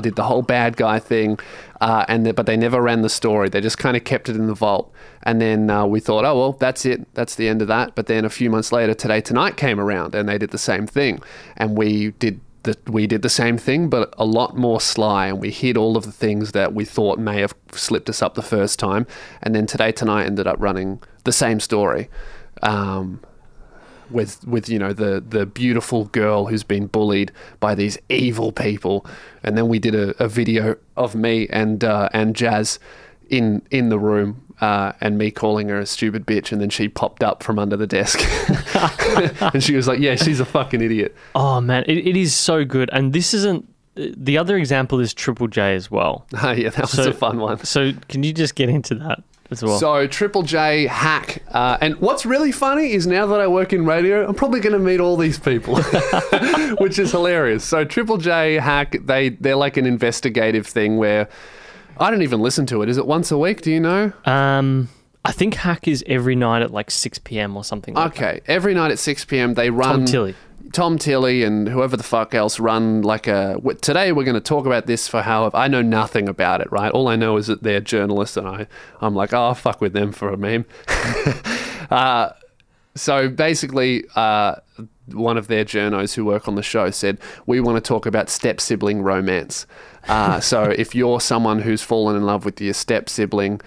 did the whole bad guy thing. But they never ran the story. They just kind of kept it in the vault. And then we thought, oh, well, that's it. That's the end of that. But then a few months later, Today Tonight came around and they did the same thing. And we did the same thing, but a lot more sly. And we hid all of the things that we thought may have slipped us up the first time. And then Today Tonight ended up running the same story. With you know, the beautiful girl who's been bullied by these evil people. And then we did a video of me and Jazz in the room, and me calling her a stupid bitch, and then she popped up from under the desk and she was like, yeah, she's a fucking idiot. Oh man, it is so good. And this isn't, the other example is Triple J as well. Oh yeah, that was a fun one. So can you just get into that? Well. So Triple J, Hack, and what's really funny is now that I work in radio, I'm probably going to meet all these people, which is hilarious. So Triple J, Hack, they're like an investigative thing where I don't even listen to it. Is it once a week? Do you know? I think Hack is every night at like 6 p.m. or something. Like okay, that. Every night at 6 p.m. they run. Tom Tilley and whoever the fuck else run like a... Today we're going to talk about this for however... I know nothing about it, right? All I know is that they're journalists and I'm like, oh, fuck with them for a meme. So basically, one of their journos who work on the show said, we want to talk about step-sibling romance. So if you're someone who's fallen in love with your step-sibling...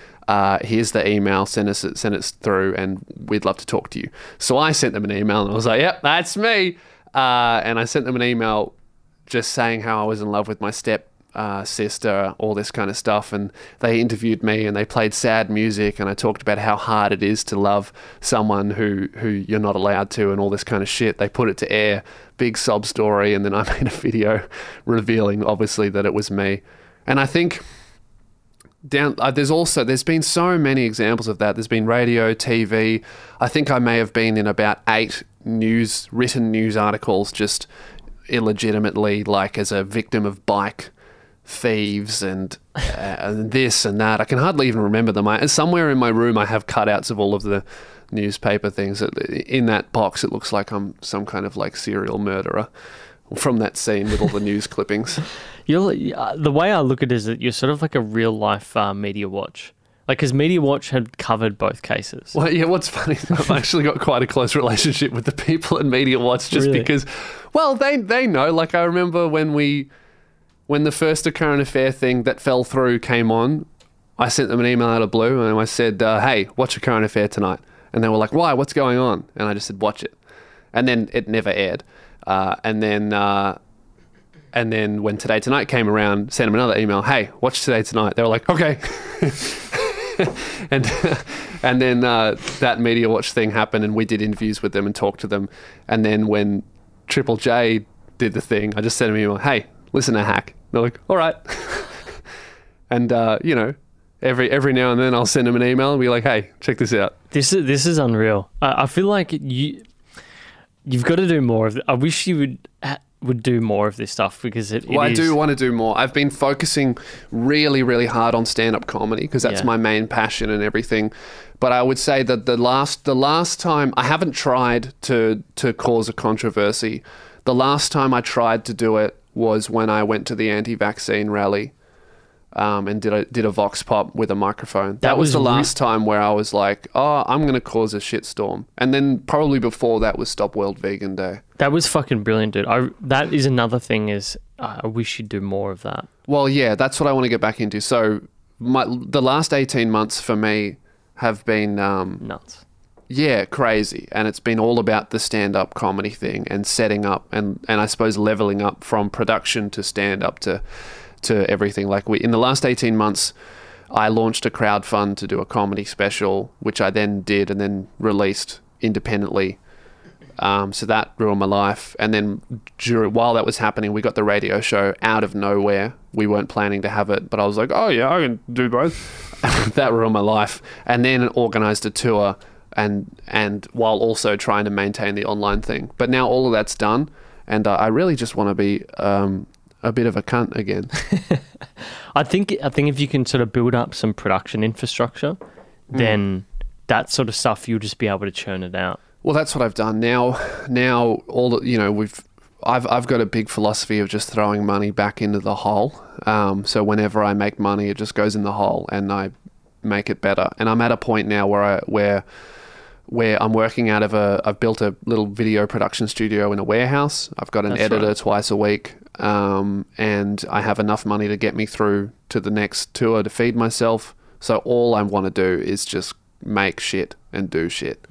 here's the email, send us through and we'd love to talk to you. So I sent them an email and I was like, yep, that's me. And I sent them an email just saying how I was in love with my step sister, all this kind of stuff. And they interviewed me and they played sad music and I talked about how hard it is to love someone who you're not allowed to and all this kind of shit. They put it to air, big sob story. And then I made a video revealing obviously that it was me. And I think... there's been so many examples of that. There's been radio, TV. I think I may have been in about 8 written news articles just illegitimately, like as a victim of bike thieves and this and that. I can hardly even remember them. Somewhere in my room I have cutouts of all of the newspaper things. In that box it looks like I'm some kind of like serial murderer from that scene with all the news clippings. The way I look at it is that you're sort of like a real-life Media Watch. Like, because Media Watch had covered both cases. Well, yeah, what's funny is I've actually got quite a close relationship with the people at Media Watch just really? Because, well, they know. Like, I remember when the first A Current Affair thing that fell through came on, I sent them an email out of blue and I said, hey, watch A Current Affair tonight. And they were like, why? What's going on? And I just said, watch it. And then it never aired. And then when Today Tonight came around, sent them another email, hey, watch Today Tonight. They were like, okay. and then that Media Watch thing happened and we did interviews with them and talked to them. And then when Triple J did the thing, I just sent them an email, hey, listen to Hack. They're like, all right. And, you know, every now and then I'll send them an email and be like, hey, check this out. This is unreal. I feel like you've got to do more of it. I wish you would... would do more of this stuff, because it is... Well, I do want to do more. I've been focusing really, really hard on stand-up comedy because that's my main passion and everything. But I would say that the last time... I haven't tried to cause a controversy. The last time I tried to do it was when I went to the anti-vaccine rally and did a vox pop with a microphone. That was the last time where I was like, oh, I'm going to cause a shitstorm. And then probably before that was Stop World Vegan Day. That was fucking brilliant, dude. That is another thing is I wish you'd do more of that. Well, yeah, that's what I want to get back into. So the last 18 months for me have been... nuts. Yeah, crazy. And it's been all about the stand-up comedy thing and setting up and I suppose leveling up from production to stand-up to everything. Like in the last 18 months, I launched a crowdfund to do a comedy special, which I then did and then released independently. So that ruined my life. And then while that was happening, we got the radio show out of nowhere. We weren't planning to have it, but I was like, oh yeah, I can do both. That ruined my life. And then organised a tour and while also trying to maintain the online thing. But now all of that's done, and I really just want to be a bit of a cunt again. I think if you can sort of build up some production infrastructure, then that sort of stuff, you'll just be able to churn it out. Well, that's what I've done now. Now all the, you know, I've got a big philosophy of just throwing money back into the hole. So whenever I make money, it just goes in the hole, and I make it better. And I'm at a point now where I'm working out of I've built a little video production studio in a warehouse. I've got an editor twice a week. And I have enough money to get me through to the next tour to feed myself. So all I want to do is just make shit and do shit.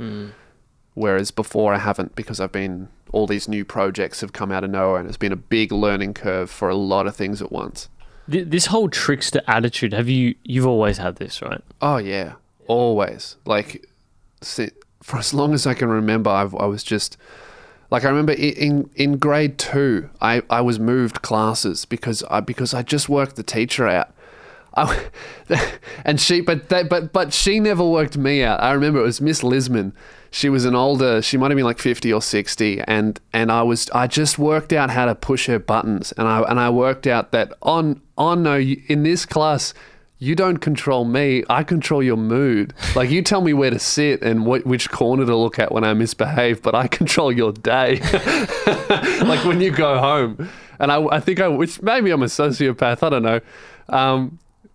Whereas before I haven't, because I've been, all these new projects have come out of nowhere and it's been a big learning curve for a lot of things at once. This whole trickster attitude, you've always had this, right? Oh yeah, always. Like, for as long as I can remember, I was just, like, I remember in grade 2, I was moved classes because I just worked the teacher out. But she never worked me out. I remember it was Miss Lisman. She was she might have been like 50 or 60, and I just worked out how to push her buttons, and I worked out that in this class, you don't control me, I control your mood. Like, you tell me where to sit and which corner to look at when I misbehave, but I control your day. Like when you go home, and I think which maybe I'm a sociopath, I don't know.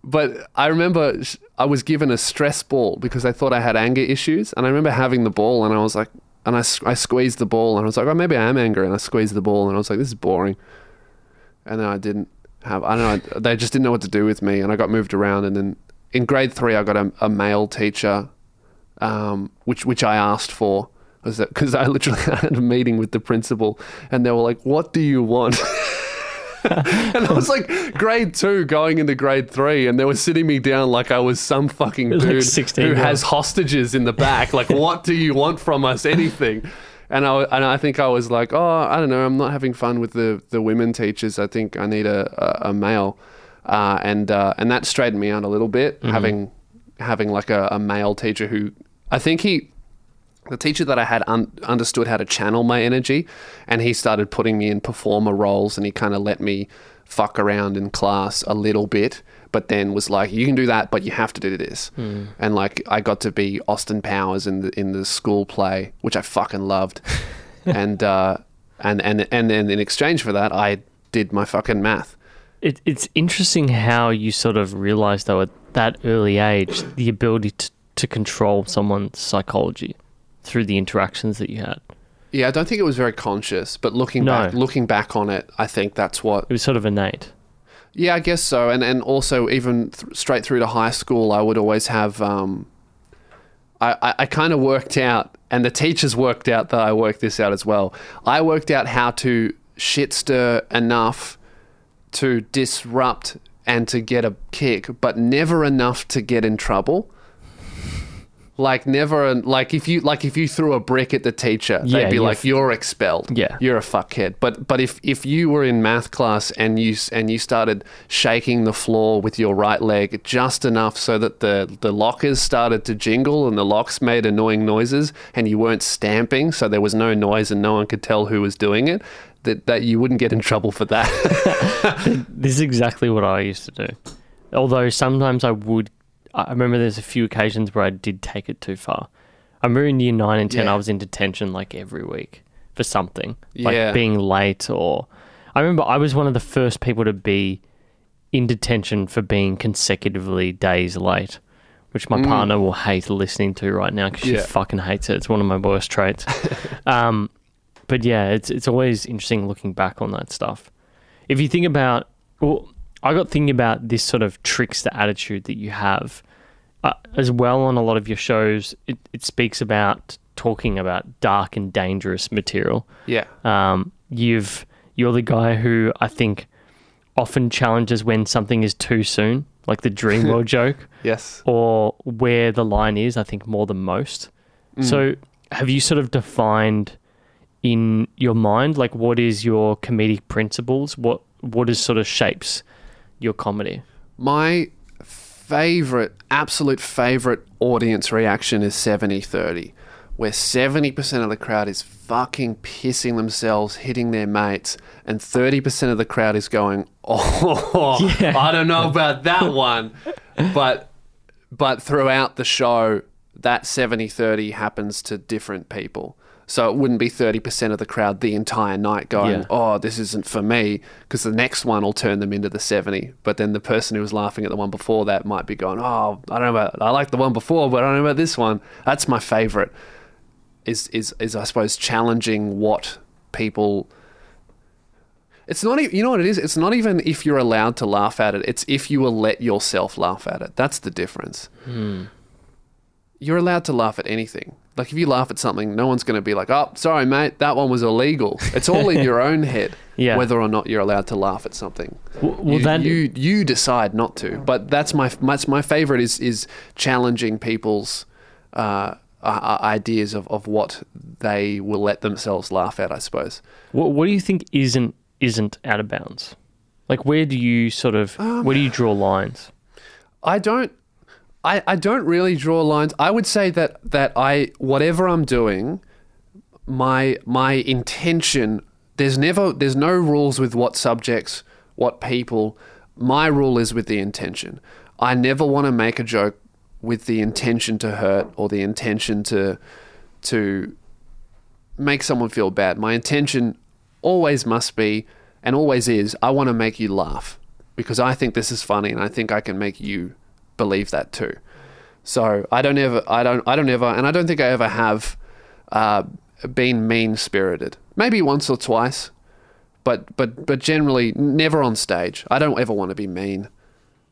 But I remember I was given a stress ball because I thought I had anger issues. And I remember having the ball and I was like, and I squeezed the ball and I was like, oh, maybe I am angry. And I squeezed the ball and I was like, this is boring. And then they just didn't know what to do with me. And I got moved around. And then in grade 3, I got a male teacher, which I asked for. Because I literally had a meeting with the principal and they were like, what do you want? And I was like grade 2 going into grade 3, and they were sitting me down like I was some fucking dude like 16, who has hostages in the back. Like, what do you want from us? Anything. And I think I was like, oh, I don't know. I'm not having fun with the women teachers. I think I need a male. And that straightened me out a little bit, having like a male teacher who I think the teacher that I had understood how to channel my energy, and he started putting me in performer roles, and he kind of let me fuck around in class a little bit, but then was like, you can do that, but you have to do this. And like, I got to be Austin Powers in the school play, which I fucking loved. And then in exchange for that, I did my fucking math. It's interesting how you sort of realized, though, at that early age, the ability to control someone's psychology through the interactions that you had. Yeah, I don't think it was very conscious, but looking back on it, I think that's what... It was sort of innate. Yeah, I guess so. And also, even straight through to high school, I would always have... I kind of worked out, and the teachers worked out that I worked this out as well. I worked out how to shit stir enough to disrupt and to get a kick, but never enough to get in trouble. Like, never, like, if you threw a brick at the teacher, they'd be like, "You're expelled. Yeah, you're a fuckhead." But if you were in math class and you started shaking the floor with your right leg just enough so that the lockers started to jingle and the locks made annoying noises, and you weren't stamping, so there was no noise and no one could tell who was doing it, that you wouldn't get in trouble for that. This is exactly what I used to do. Although sometimes I remember there's a few occasions where I did take it too far. I remember in year 9 and 10, I was in detention like every week for something. Like being late, or... I remember I was one of the first people to be in detention for being consecutively days late, which my partner will hate listening to right now because she fucking hates it. It's one of my worst traits. But yeah, it's always interesting looking back on that stuff. If you think about... Well, I got thinking about this sort of tricks the attitude that you have as well on a lot of your shows. It speaks about talking about dark and dangerous material. Yeah. You're the guy who I think often challenges when something is too soon, like the dream world joke. Yes. Or where the line is, I think, more than most. Mm. So have you sort of defined in your mind, like, what is your comedic principles? What is sort of shapes your comedy? My absolute favorite audience reaction is 70-30, where 70% of the crowd is fucking pissing themselves, hitting their mates, and 30% of the crowd is going, I don't know about that one. But throughout the show, that 70-30 happens to different people. So it wouldn't be 30% of the crowd the entire night going, this isn't for me, because the next one will turn them into the 70. But then the person who was laughing at the one before that might be going, I like the one before, but I don't know about this one. That's my favourite, is I suppose, challenging what people... It's not, you know what it is? It's not even if you're allowed to laugh at it. It's if you will let yourself laugh at it. That's the difference. Hmm. You're allowed to laugh at anything. Like, if you laugh at something, no one's going to be like, oh, sorry, mate, that one was illegal. It's all in your own head, whether or not you're allowed to laugh at something. You decide not to. But that's my favourite is challenging people's ideas of what they will let themselves laugh at, I suppose. What do you think isn't out of bounds? Like, where do you sort of, where do you draw lines? I don't really draw lines. I would say that whatever I'm doing, my intention, there's no rules with what subjects, what people. My rule is with the intention. I never want to make a joke with the intention to hurt or the intention to make someone feel bad. My intention always must be, and always is, I want to make you laugh because I think this is funny and I think I can make you believe that too. So I don't think I ever have been mean-spirited. Maybe once or twice, but generally never on stage. I don't ever want to be mean.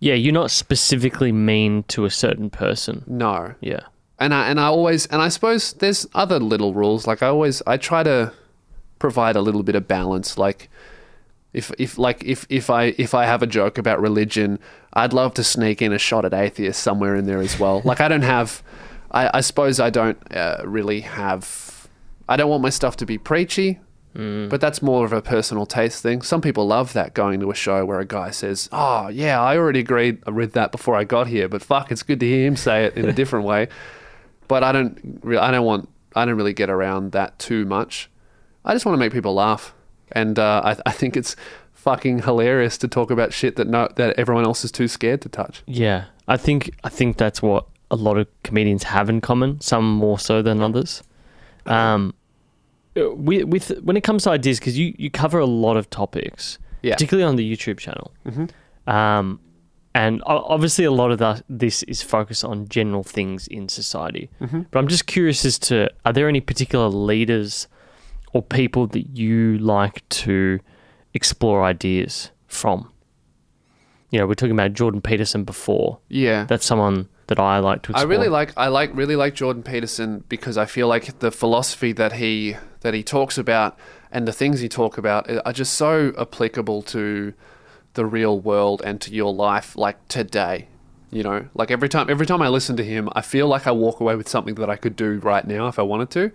Yeah, you're not specifically mean to a certain person. No. Yeah. And I suppose there's other little rules. Like I try to provide a little bit of balance. Like If I have a joke about religion, I'd love to sneak in a shot at atheists somewhere in there as well. Like I don't want my stuff to be preachy, but that's more of a personal taste thing. Some people love that, going to a show where a guy says, oh yeah, I already agreed with that before I got here, but fuck, it's good to hear him say it in a different way. But I don't really get around that too much. I just want to make people laugh. And I think it's fucking hilarious to talk about shit that everyone else is too scared to touch. Yeah, I think that's what a lot of comedians have in common. Some more so than others. With when it comes to ideas, because you cover a lot of topics, particularly on the YouTube channel, and obviously a lot of this is focused on general things in society. Mm-hmm. But I'm just curious as to, are there any particular leaders or people that you like to explore ideas from? You know, we're talking about Jordan Peterson before. Yeah. That's someone that I like to explore. I really like Jordan Peterson because I feel like the philosophy that he talks about and the things he talks about are just so applicable to the real world and to your life, like today. You know, like every time I listen to him, I feel like I walk away with something that I could do right now if I wanted to.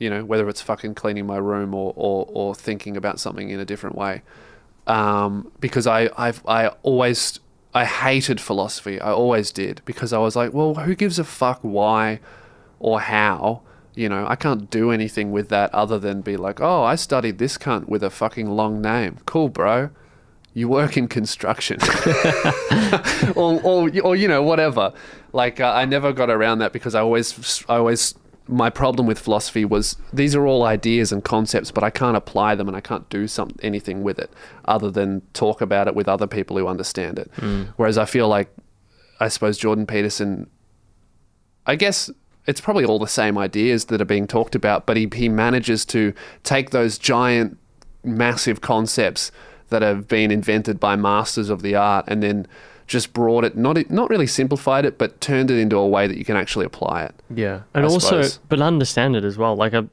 You know, whether it's fucking cleaning my room or thinking about something in a different way. Because I hated philosophy. I always did. Because I was like, well, who gives a fuck why or how? You know, I can't do anything with that other than be like, oh, I studied this cunt with a fucking long name. Cool, bro. You work in construction. or you know, whatever. Like, I never got around that because I always, my problem with philosophy was these are all ideas and concepts, but I can't apply them and I can't do anything with it other than talk about it with other people who understand it. Mm. Whereas I feel like, I suppose Jordan Peterson, I guess it's probably all the same ideas that are being talked about, but he manages to take those giant, massive concepts that have been invented by masters of the art and then just brought it, not really simplified it, but turned it into a way that you can actually apply it. Yeah. And also, but understand it as well. Like, I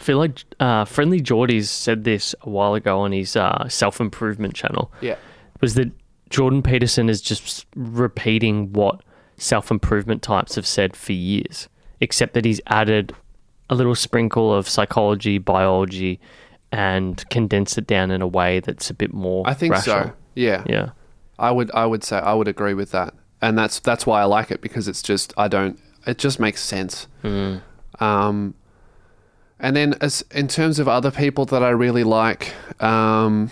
feel like Friendly Geordie's said this a while ago on his self-improvement channel. Yeah. Was that Jordan Peterson is just repeating what self-improvement types have said for years, except that he's added a little sprinkle of psychology, biology, and condensed it down in a way that's a bit more rational. I think so. Yeah. Yeah. I would say I would agree with that. And that's why I like it, because it's just it just makes sense. Mm. And then as in terms of other people that I really like, I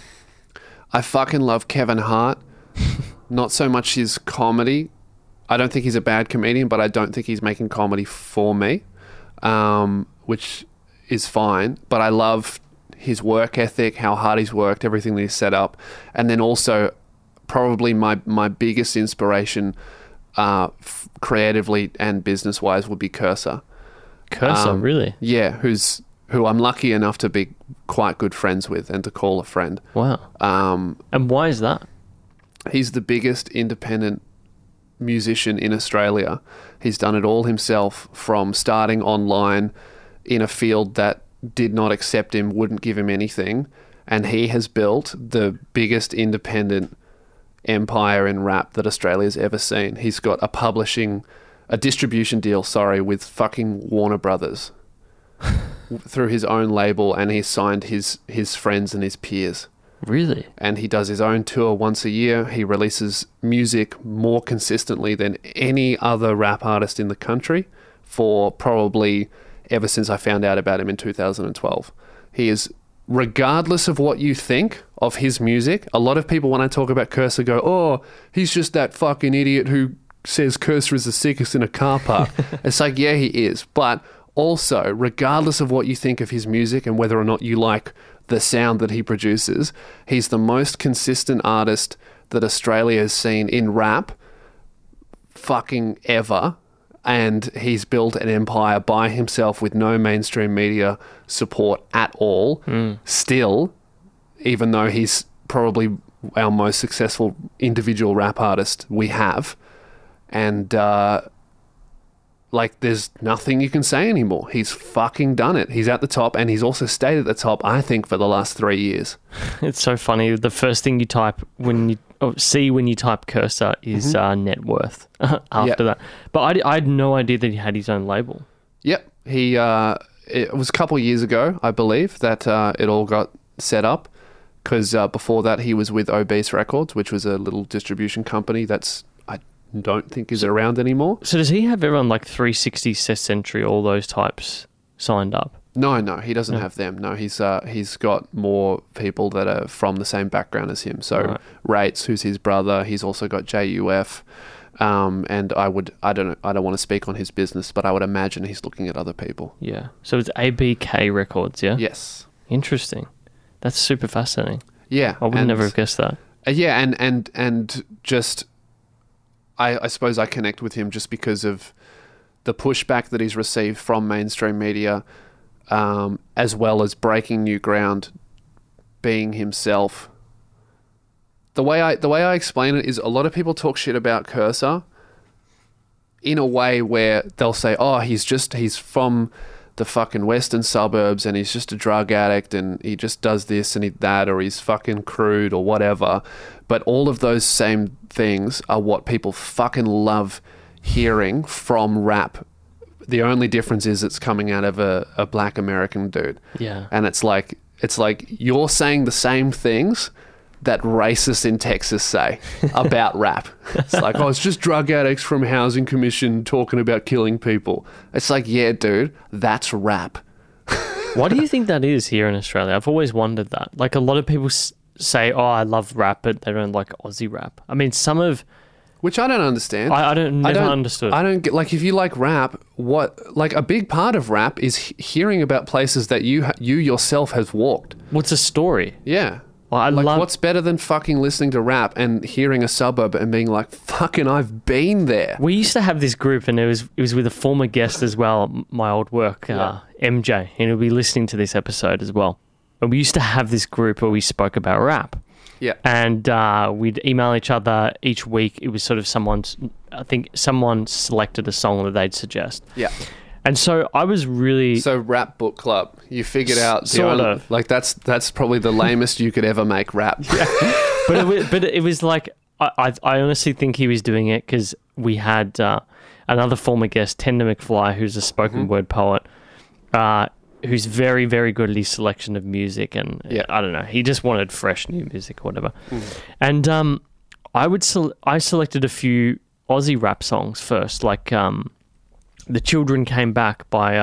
fucking love Kevin Hart. Not so much his comedy. I don't think he's a bad comedian, but I don't think he's making comedy for me, which is fine. But I love his work ethic, how hard he's worked, everything that he's set up. And then also probably my biggest inspiration creatively and business-wise would be Cursor. Cursor, really? Yeah, who I'm lucky enough to be quite good friends with and to call a friend. Wow. And why is that? He's the biggest independent musician in Australia. He's done it all himself, from starting online in a field that did not accept him, wouldn't give him anything, and he has built the biggest independent empire in rap that Australia's ever seen. He's got a distribution deal, with fucking Warner Brothers through his own label, and he signed his friends and his peers. Really? And he does his own tour once a year. He releases music more consistently than any other rap artist in the country for probably ever since I found out about him in 2012. He is, regardless of what you think of his music, a lot of people when I talk about Cursor go, oh, he's just that fucking idiot who says Cursor is the sickest in a car park. It's like, yeah, he is. But also, regardless of what you think of his music and whether or not you like the sound that he produces, he's the most consistent artist that Australia has seen in rap fucking ever. And he's built an empire by himself with no mainstream media support at all. Mm. Still, even though he's probably our most successful individual rap artist we have. And like, there's nothing you can say anymore. He's fucking done it. He's at the top, and he's also stayed at the top, I think, for the last 3 years. It's so funny. The first thing you type when you type Cursor is net worth after that. But I had no idea that he had his own label. Yep. He it was a couple of years ago, I believe, that it all got set up, because before that he was with Obese Records, which was a little distribution company that's don't think is around anymore. So does he have everyone like 360, Century, all those types signed up? No, he doesn't have them. No, he's got more people that are from the same background as him. So Rates, who's his brother, he's also got JUF. And I don't want to speak on his business, but I would imagine he's looking at other people. Yeah. So it's ABK Records, yeah? Yes. Interesting. That's super fascinating. Yeah. I would never have guessed that. Yeah, and just I suppose I connect with him just because of the pushback that he's received from mainstream media, as well as breaking new ground, being himself. The way I explain it is, a lot of people talk shit about Cursor in a way where they'll say, oh, he's from the fucking western suburbs and he's just a drug addict and he just does this and that, or he's fucking crude or whatever. But all of those same things are what people fucking love hearing from rap. The only difference is it's coming out of a black American dude. Yeah. And it's like you're saying the same things, that racists in Texas say about rap. It's like, oh, it's just drug addicts from Housing Commission talking about killing people. It's like, yeah, dude, that's rap. Why do you think that is here in Australia? I've always wondered that. Like, a lot of people say, oh, I love rap, but they don't like Aussie rap. I mean, some of... Which I don't understand. I never understood. I don't get, like, if you like rap, what, like, a big part of rap is hearing about places that you yourself have walked. What's a story? Yeah. Well, what's better than fucking listening to rap and hearing a suburb and being like, fucking, I've been there. We used to have this group, and it was with a former guest as well, my old work, MJ, and he'll be listening to this episode as well. And we used to have this group where we spoke about rap. Yeah. And we'd email each other each week. It was sort of someone selected a song that they'd suggest. Yeah. And so I was really... So rap book club, you figured out... Sort of. Like, that's probably the lamest you could ever make rap. Yeah. but it was like, I honestly think he was doing it because we had another former guest, Tender McFly, who's a spoken word poet, who's very, very good at his selection of music. And I don't know, he just wanted fresh new music or whatever. And I selected a few Aussie rap songs first, like... The Children Came Back by,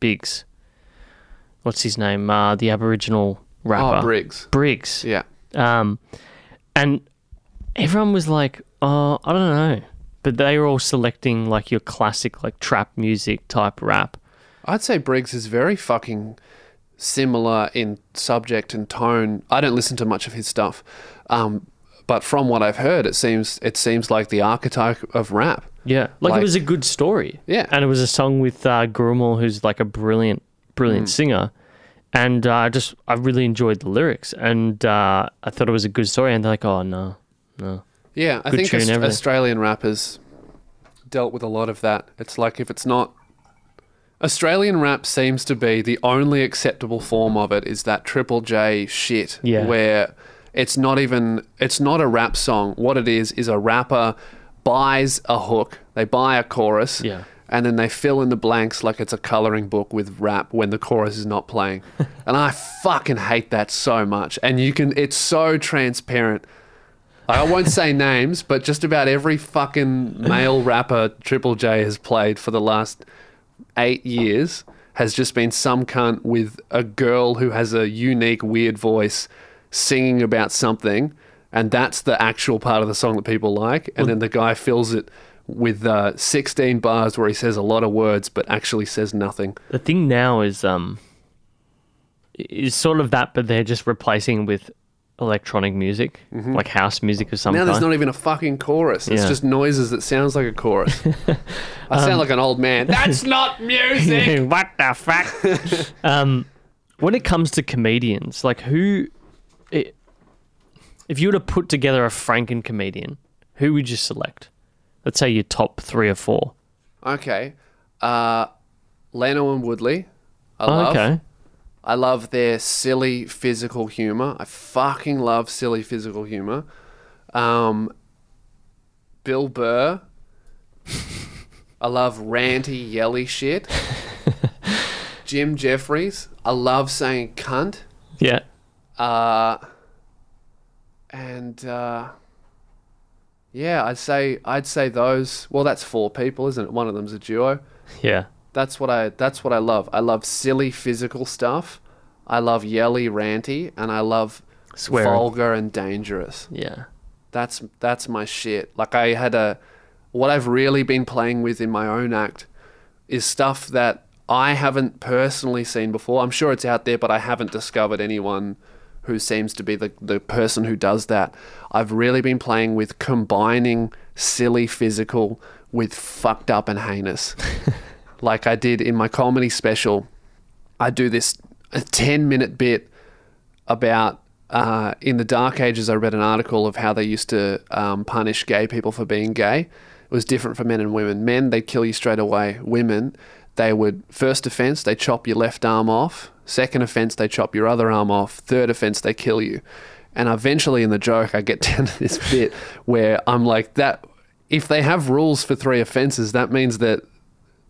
Briggs. The Aboriginal rapper. Oh, Briggs. Briggs. Yeah. And everyone was like, oh, I don't know. But they were all selecting, like, your classic, like, trap music type rap. I'd say Briggs is very fucking similar in subject and tone. I don't listen to much of his stuff. But from what I've heard, it seems like the archetype of rap. Yeah, like it was a good story. Yeah. And it was a song with Gurumul, who's like a brilliant singer. And I really enjoyed the lyrics. And I thought it was a good story. And they're like, oh, no. Yeah, I think Australian rappers dealt with a lot of that. It's like, if it's not... Australian rap seems to be the only acceptable form of it is that Triple J shit where it's not a rap song. What it is a rapper... buys a hook, they buy a chorus, and then they fill in the blanks like it's a colouring book with rap when the chorus is not playing. And I fucking hate that so much. And it's so transparent. I won't say names, but just about every fucking male rapper Triple J has played for the last 8 years has just been some cunt with a girl who has a unique, weird voice singing about something. And that's the actual part of the song that people like. And then the guy fills it with 16 bars where he says a lot of words but actually says nothing. The thing now is sort of that, but they're just replacing with electronic music, like house music or something. Now there's not even a fucking chorus. It's just noises that sounds like a chorus. I sound like an old man. That's not music! What the fuck? When it comes to comedians, like if you were to put together a Franken comedian, who would you select? Let's say your top 3 or 4. Okay. Leno and Woodley. I love their silly physical humor. I fucking love silly physical humor. Bill Burr. I love ranty, yelly shit. Jim Jeffries. I love saying cunt. Yeah. I'd say those. Well, that's 4 people, isn't it? One of them's a duo. Yeah. That's what I love. I love silly physical stuff. I love yelly, ranty, and I love swearing, vulgar and dangerous. Yeah. That's my shit. Like, what I've really been playing with in my own act is stuff that I haven't personally seen before. I'm sure it's out there, but I haven't discovered anyone who seems to be the person who does that. I've really been playing with combining silly physical with fucked up and heinous. Like I did in my comedy special, I do this 10-minute bit about, in the Dark Ages, I read an article of how they used to punish gay people for being gay. It was different for men and women. Men, they'd kill you straight away. Women, they would, first offense, they chop your left arm off. Second offense, they chop your other arm off. Third offense, they kill you. And eventually in the joke, I get down to this bit where I'm like, that if they have rules for 3 offenses, that means that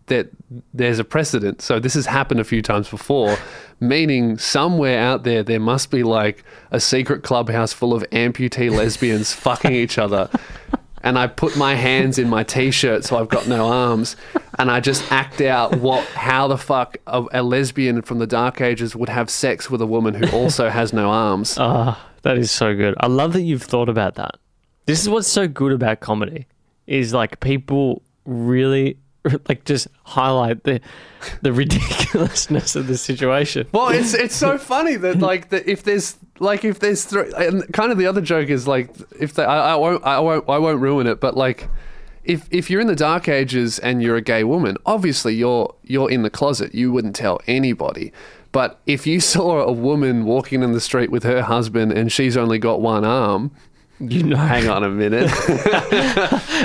that there's a precedent. So this has happened a few times before, meaning somewhere out there, there must be like a secret clubhouse full of amputee lesbians fucking each other. And I put my hands in my T-shirt so I've got no arms. And I just act out how the fuck a lesbian from the Dark Ages would have sex with a woman who also has no arms. That is so good. I love that you've thought about that. This is what's so good about comedy is like people really like just highlight the ridiculousness of the situation. Well, it's so funny that like that if there's three, and kind of the other joke is like if they, I won't ruin it, but like if you're in the Dark Ages and you're a gay woman, obviously you're in the closet. You wouldn't tell anybody. But if you saw a woman walking in the street with her husband and she's only got one arm, you know, hang on a minute.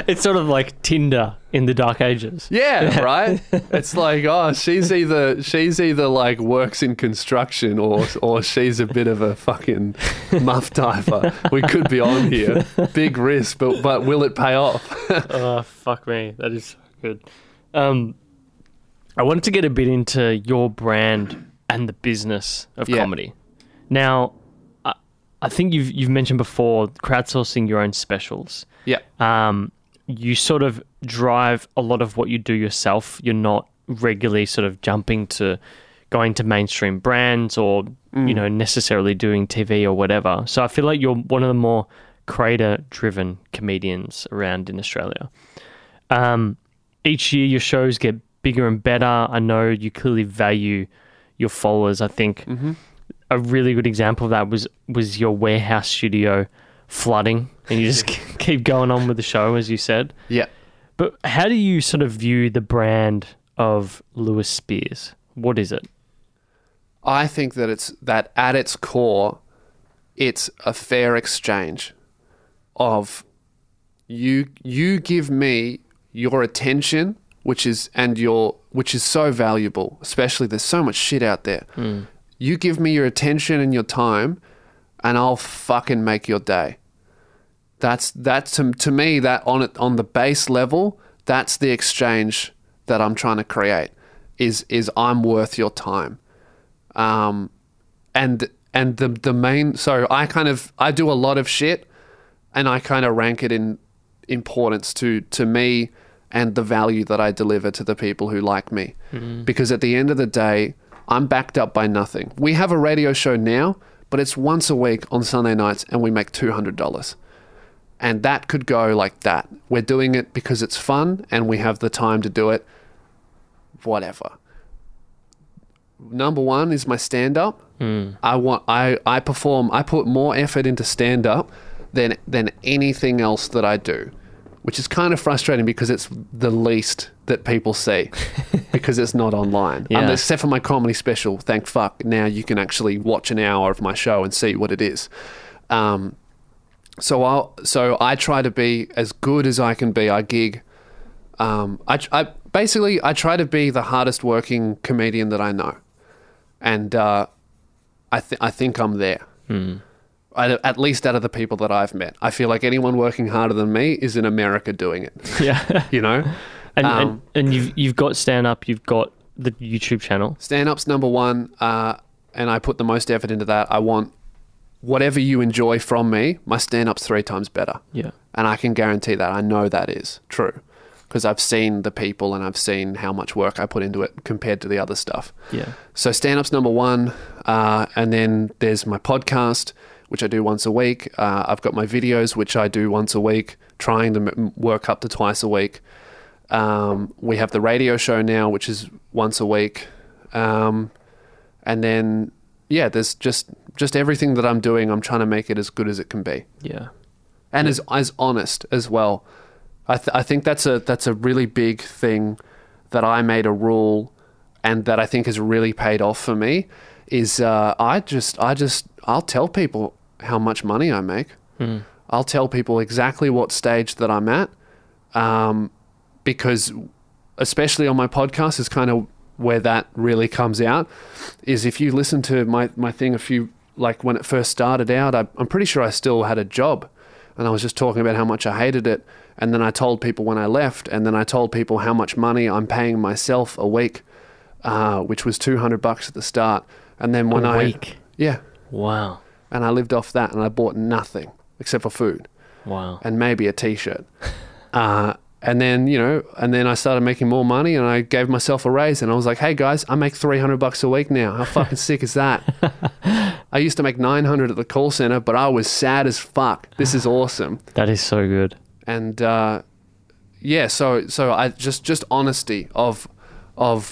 It's sort of like Tinder in the Dark Ages. Yeah, right? It's like, oh, she's either like works in construction or she's a bit of a fucking muff diver. We could be on here. Big risk, but will it pay off? Oh, fuck me. That is so good. I wanted to get a bit into your brand and the business of comedy. Now, I think you've mentioned before crowdsourcing your own specials. Yeah. You sort of drive a lot of what you do yourself. You're not regularly sort of jumping to going to mainstream brands or you know, necessarily doing TV or whatever. So I feel like you're one of the more creator-driven comedians around in Australia. Each year your shows get bigger and better. I know you clearly value your followers. I think a really good example of that was your warehouse studio flooding, and you just keep going on with the show, as you said. Yeah. But how do you sort of view the brand of Lewis Spears? What is it? I think that at its core, it's a fair exchange of you give me your attention, which is so valuable, especially there's so much shit out there. You give me your attention and your time and I'll fucking make your day. That's to me, that on the base level, that's the exchange that I'm trying to create is I'm worth your time. And the main, so I do a lot of shit and I kind of rank it in importance to me and the value that I deliver to the people who like me. Because at the end of the day, I'm backed up by nothing. We have a radio show now, but it's once a week on Sunday nights and we make $200. And that could go like that. We're doing it because it's fun and we have the time to do it. Whatever. Number one is my stand-up. I put more effort into stand-up than anything else that I do, which is kind of frustrating because it's the least that people see because it's not online. Except for my comedy special, thank fuck. Now you can actually watch an hour of my show and see what it is. So I try to be as good as I can be. I gig. I try to be the hardest working comedian that I know. And I think I'm there. At least out of the people that I've met. I feel like anyone working harder than me is in America doing it. Yeah. You know? And you've got stand-up, you've got the YouTube channel. Stand-up's number one, and I put the most effort into that. I want whatever you enjoy from me, my stand-up's 3 times better. Yeah. And I can guarantee that. I know that is true because I've seen the people and I've seen how much work I put into it compared to the other stuff. Yeah. So stand-up's number one, and then there's my podcast, which I do once a week. I've got my videos, which I do once a week, trying to work up to twice a week. We have the radio show now, which is once a week. And then, yeah, there's just everything that I'm doing, I'm trying to make it as good as it can be. Yeah. And as honest as well. I think that's a really big thing that I made a rule and that I think has really paid off for me is I'll tell people how much money I make. I'll tell people exactly what stage that I'm at, because especially on my podcast is kind of where that really comes out, is if you listen to my thing a few, like when it first started out, I'm pretty sure I still had a job. and I was just talking about how much I hated it, and then I told people when I left, and then I told people how much money I'm paying myself a week, which was $200 at the start, and then when a week? Yeah. Wow. And I lived off that, and I bought nothing except for food. Wow. And maybe a t-shirt. And then, you know, and then I started making more money, and I gave myself a raise, and I was like, hey guys, I make $300 a week now. How fucking sick is that? I used to make $900 at the call center, but I was sad as fuck. This is awesome. That is so good. And yeah, so I just honesty of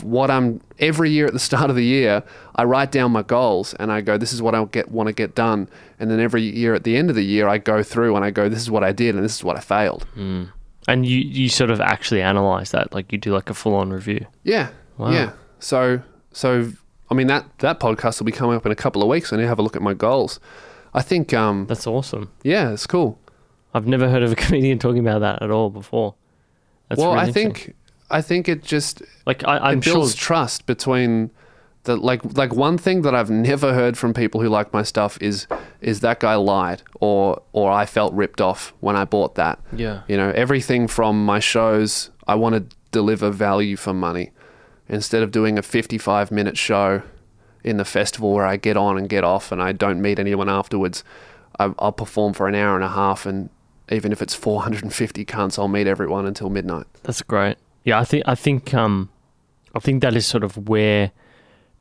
what I'm, every year at the start of the year, I write down my goals and I go, this is what I want to get done. And then every year at the end of the year, I go through and I go, this is what I did and this is what I failed. Mm. And you sort of actually analyze that, like you do like a full-on review. Yeah. Wow. Yeah. So I mean that podcast will be coming up in a couple of weeks, and you have a look at my goals. I think that's awesome. Yeah, it's cool. I've never heard of a comedian talking about that at all before. That's well, really I think it just like I'm it builds sure trust between the like one thing that I've never heard from people who like my stuff is that guy lied or I felt ripped off when I bought that. Yeah. You know, everything from my shows, I want to deliver value for money. Instead of doing a 55-minute show in the festival where I get on and get off and I don't meet anyone afterwards, I'll perform for an hour and a half, and even if it's 450 cunts, I'll meet everyone until midnight. That's great. Yeah, I think that is sort of where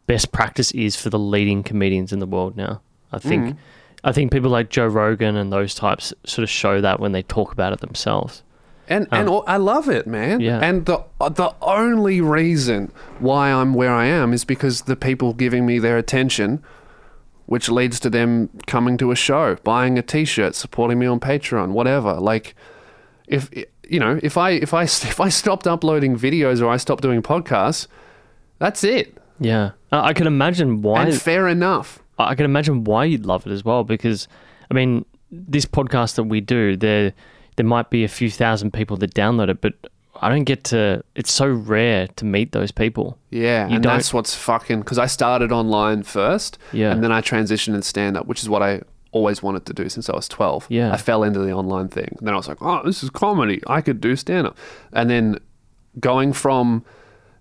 best practice is for the leading comedians in the world now. I think people like Joe Rogan and those types sort of show that when they talk about it themselves. And I love it, man. Yeah. And the only reason why I'm where I am is because the people giving me their attention, which leads to them coming to a show, buying a t-shirt, supporting me on Patreon, whatever. Like, if I stopped uploading videos or I stopped doing podcasts, that's it. Yeah. I can imagine why. And fair enough. I can imagine why you'd love it as well, because, I mean, this podcast that we do, there might be a few thousand people that download it, but I don't get to... It's so rare to meet those people. Yeah, and that's what's fucking... Because I started online first, yeah, and then I transitioned in stand-up, which is what I always wanted to do since I was 12. Yeah. I fell into the online thing. And then I was like, oh, this is comedy. I could do stand-up. And then going from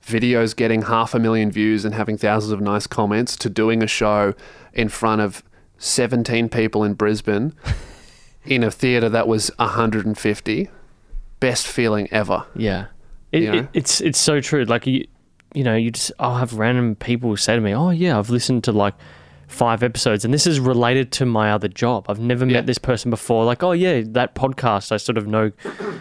videos getting 500,000 views and having thousands of nice comments to doing a show in front of 17 people in Brisbane... in a theater that was 150, best feeling ever. Yeah, it's so true. Like I'll have random people say to me, "Oh yeah, I've listened to like 5 episodes, and this is related to my other job. I've never met this person before." Like, oh yeah, that podcast. I sort of know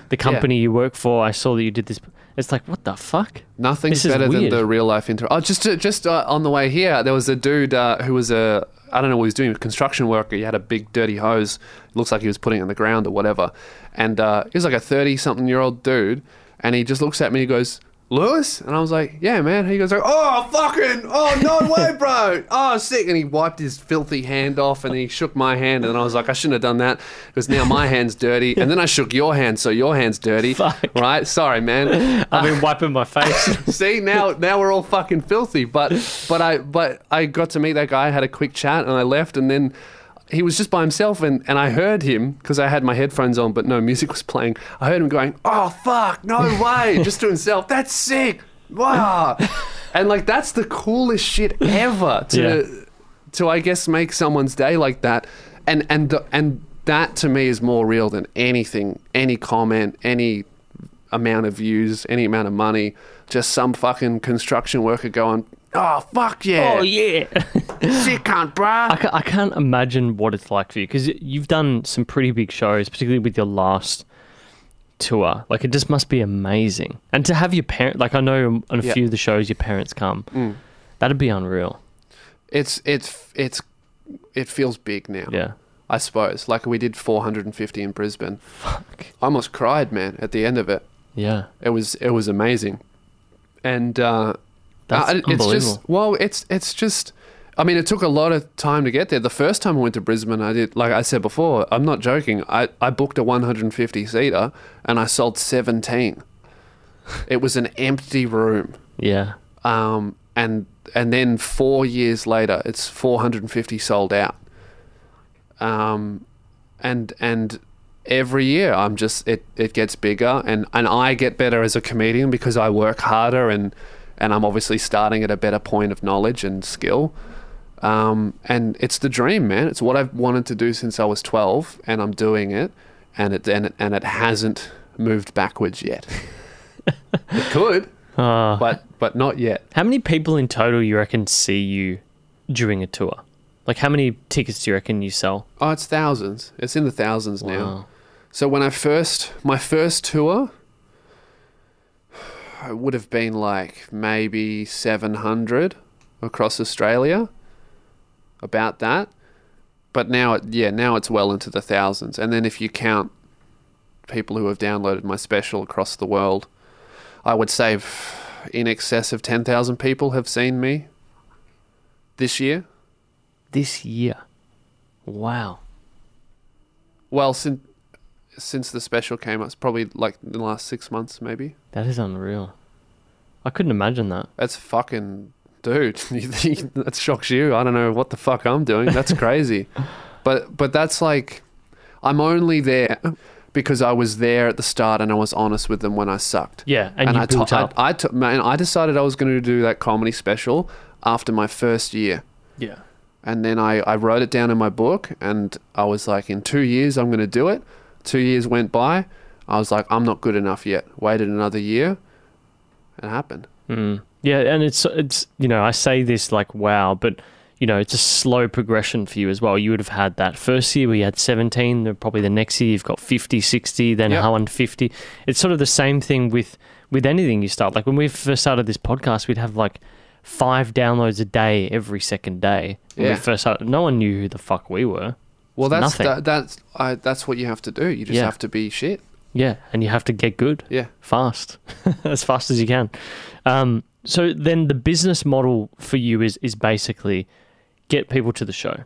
the company you work for. I saw that you did this. It's like, what the fuck? Nothing's better than the real life interaction. Oh, just on the way here, there was a dude who was a, I don't know what he was doing, a construction worker. He had a big dirty hose. It looks like he was putting it on the ground or whatever. And he was like a 30-something-year-old dude. And he just looks at me and he goes, Lewis? And I was like, yeah, man. He goes, like, no way, bro. Oh, sick. And he wiped his filthy hand off and he shook my hand. And I was like, I shouldn't have done that because now my hand's dirty. And then I shook your hand, so your hand's dirty. Fuck. Right? Sorry, man. I've been wiping my face. See, now we're all fucking filthy. But I got to meet that guy, had a quick chat, and I left. And then he was just by himself, and I heard him, because I had my headphones on, but no music was playing. I heard him going, oh, fuck, no way, just to himself. That's sick. Wow. And, like, that's the coolest shit ever to I guess, make someone's day like that. And that, to me, is more real than anything, any comment, any amount of views, any amount of money, just some fucking construction worker going, oh, fuck yeah. Oh, yeah. Sick cunt, bruh. I can't imagine what it's like for you, because you've done some pretty big shows, particularly with your last tour. Like, it just must be amazing. And to have your parents... Like, I know on a few of the shows your parents come. Mm. That'd be unreal. It feels big now. Yeah. I suppose. Like, we did 450 in Brisbane. Fuck. I almost cried, man, at the end of it. Yeah. It was amazing. And... That's unbelievable. It's just, well, it's just, I mean, it took a lot of time to get there. The first time I went to Brisbane, I did, like I said before, I'm not joking. I booked a 150-seater and I sold 17. It was an empty room. Yeah. And then 4 years later, it's 450 sold out. And every year I'm just, it gets bigger, and I get better as a comedian because I work harder, and I'm obviously starting at a better point of knowledge and skill. And it's the dream, man. It's what I've wanted to do since I was 12, and I'm doing it, and it hasn't moved backwards yet. It could, but not yet. How many people in total you reckon see you during a tour? Like, how many tickets do you reckon you sell? Oh, it's thousands. It's in the thousands now. So when I first, my first tour, it would have been like maybe 700 across Australia, about that. But now, now it's well into the thousands. And then if you count people who have downloaded my special across the world, I would say in excess of 10,000 people have seen me this year. This year. Wow. Well, since the special came out, it's probably like the last 6 months, maybe. That is unreal. I couldn't imagine that. That's fucking... Dude, that shocks you. I don't know what the fuck I'm doing. That's crazy. But that's like... I'm only there because I was there at the start and I was honest with them when I sucked. Yeah, and you built up. I decided I was going to do that comedy special after my first year. Yeah. And then I wrote it down in my book, and I was like, in 2 years, I'm going to do it. 2 years went by. I was like, I'm not good enough yet. Waited another year. It happened. Mm. Yeah, and it's you know, I say this like, wow, but, you know, it's a slow progression for you as well. You would have had that first year where you had 17, then probably the next year you've got 50, 60, then 150. It's sort of the same thing with anything you start. Like, when we first started this podcast, we'd have like 5 downloads a day every second day. When we first started, no one knew who the fuck we were. Well, that's what you have to do. You just have to be shit. Yeah, and you have to get good. Yeah, fast, as fast as you can. So then the business model for you is basically get people to the show.